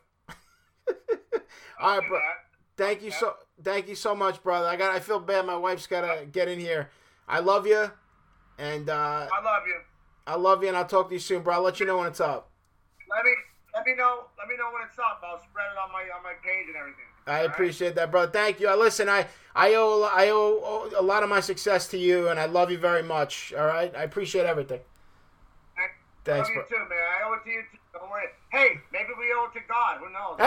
All right, bro. Thank you so much, brother. I feel bad. My wife's gotta get in here. I love you, and and I'll talk to you soon, bro. I'll let you know when it's up. Let me know when it's up. I'll spread it on my page and everything. I appreciate that, brother. Thank you. Listen, I owe a lot of my success to you, and I love you very much. All right, I appreciate everything. Thanks, I love you too, man. I owe it to you too. Don't worry. Hey, maybe we owe it to God. Who knows?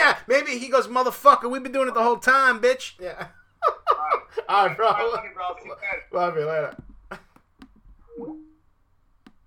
Yeah. Maybe he goes, motherfucker. We've been doing it the whole time, bitch. Yeah. All right, bro. Love you later.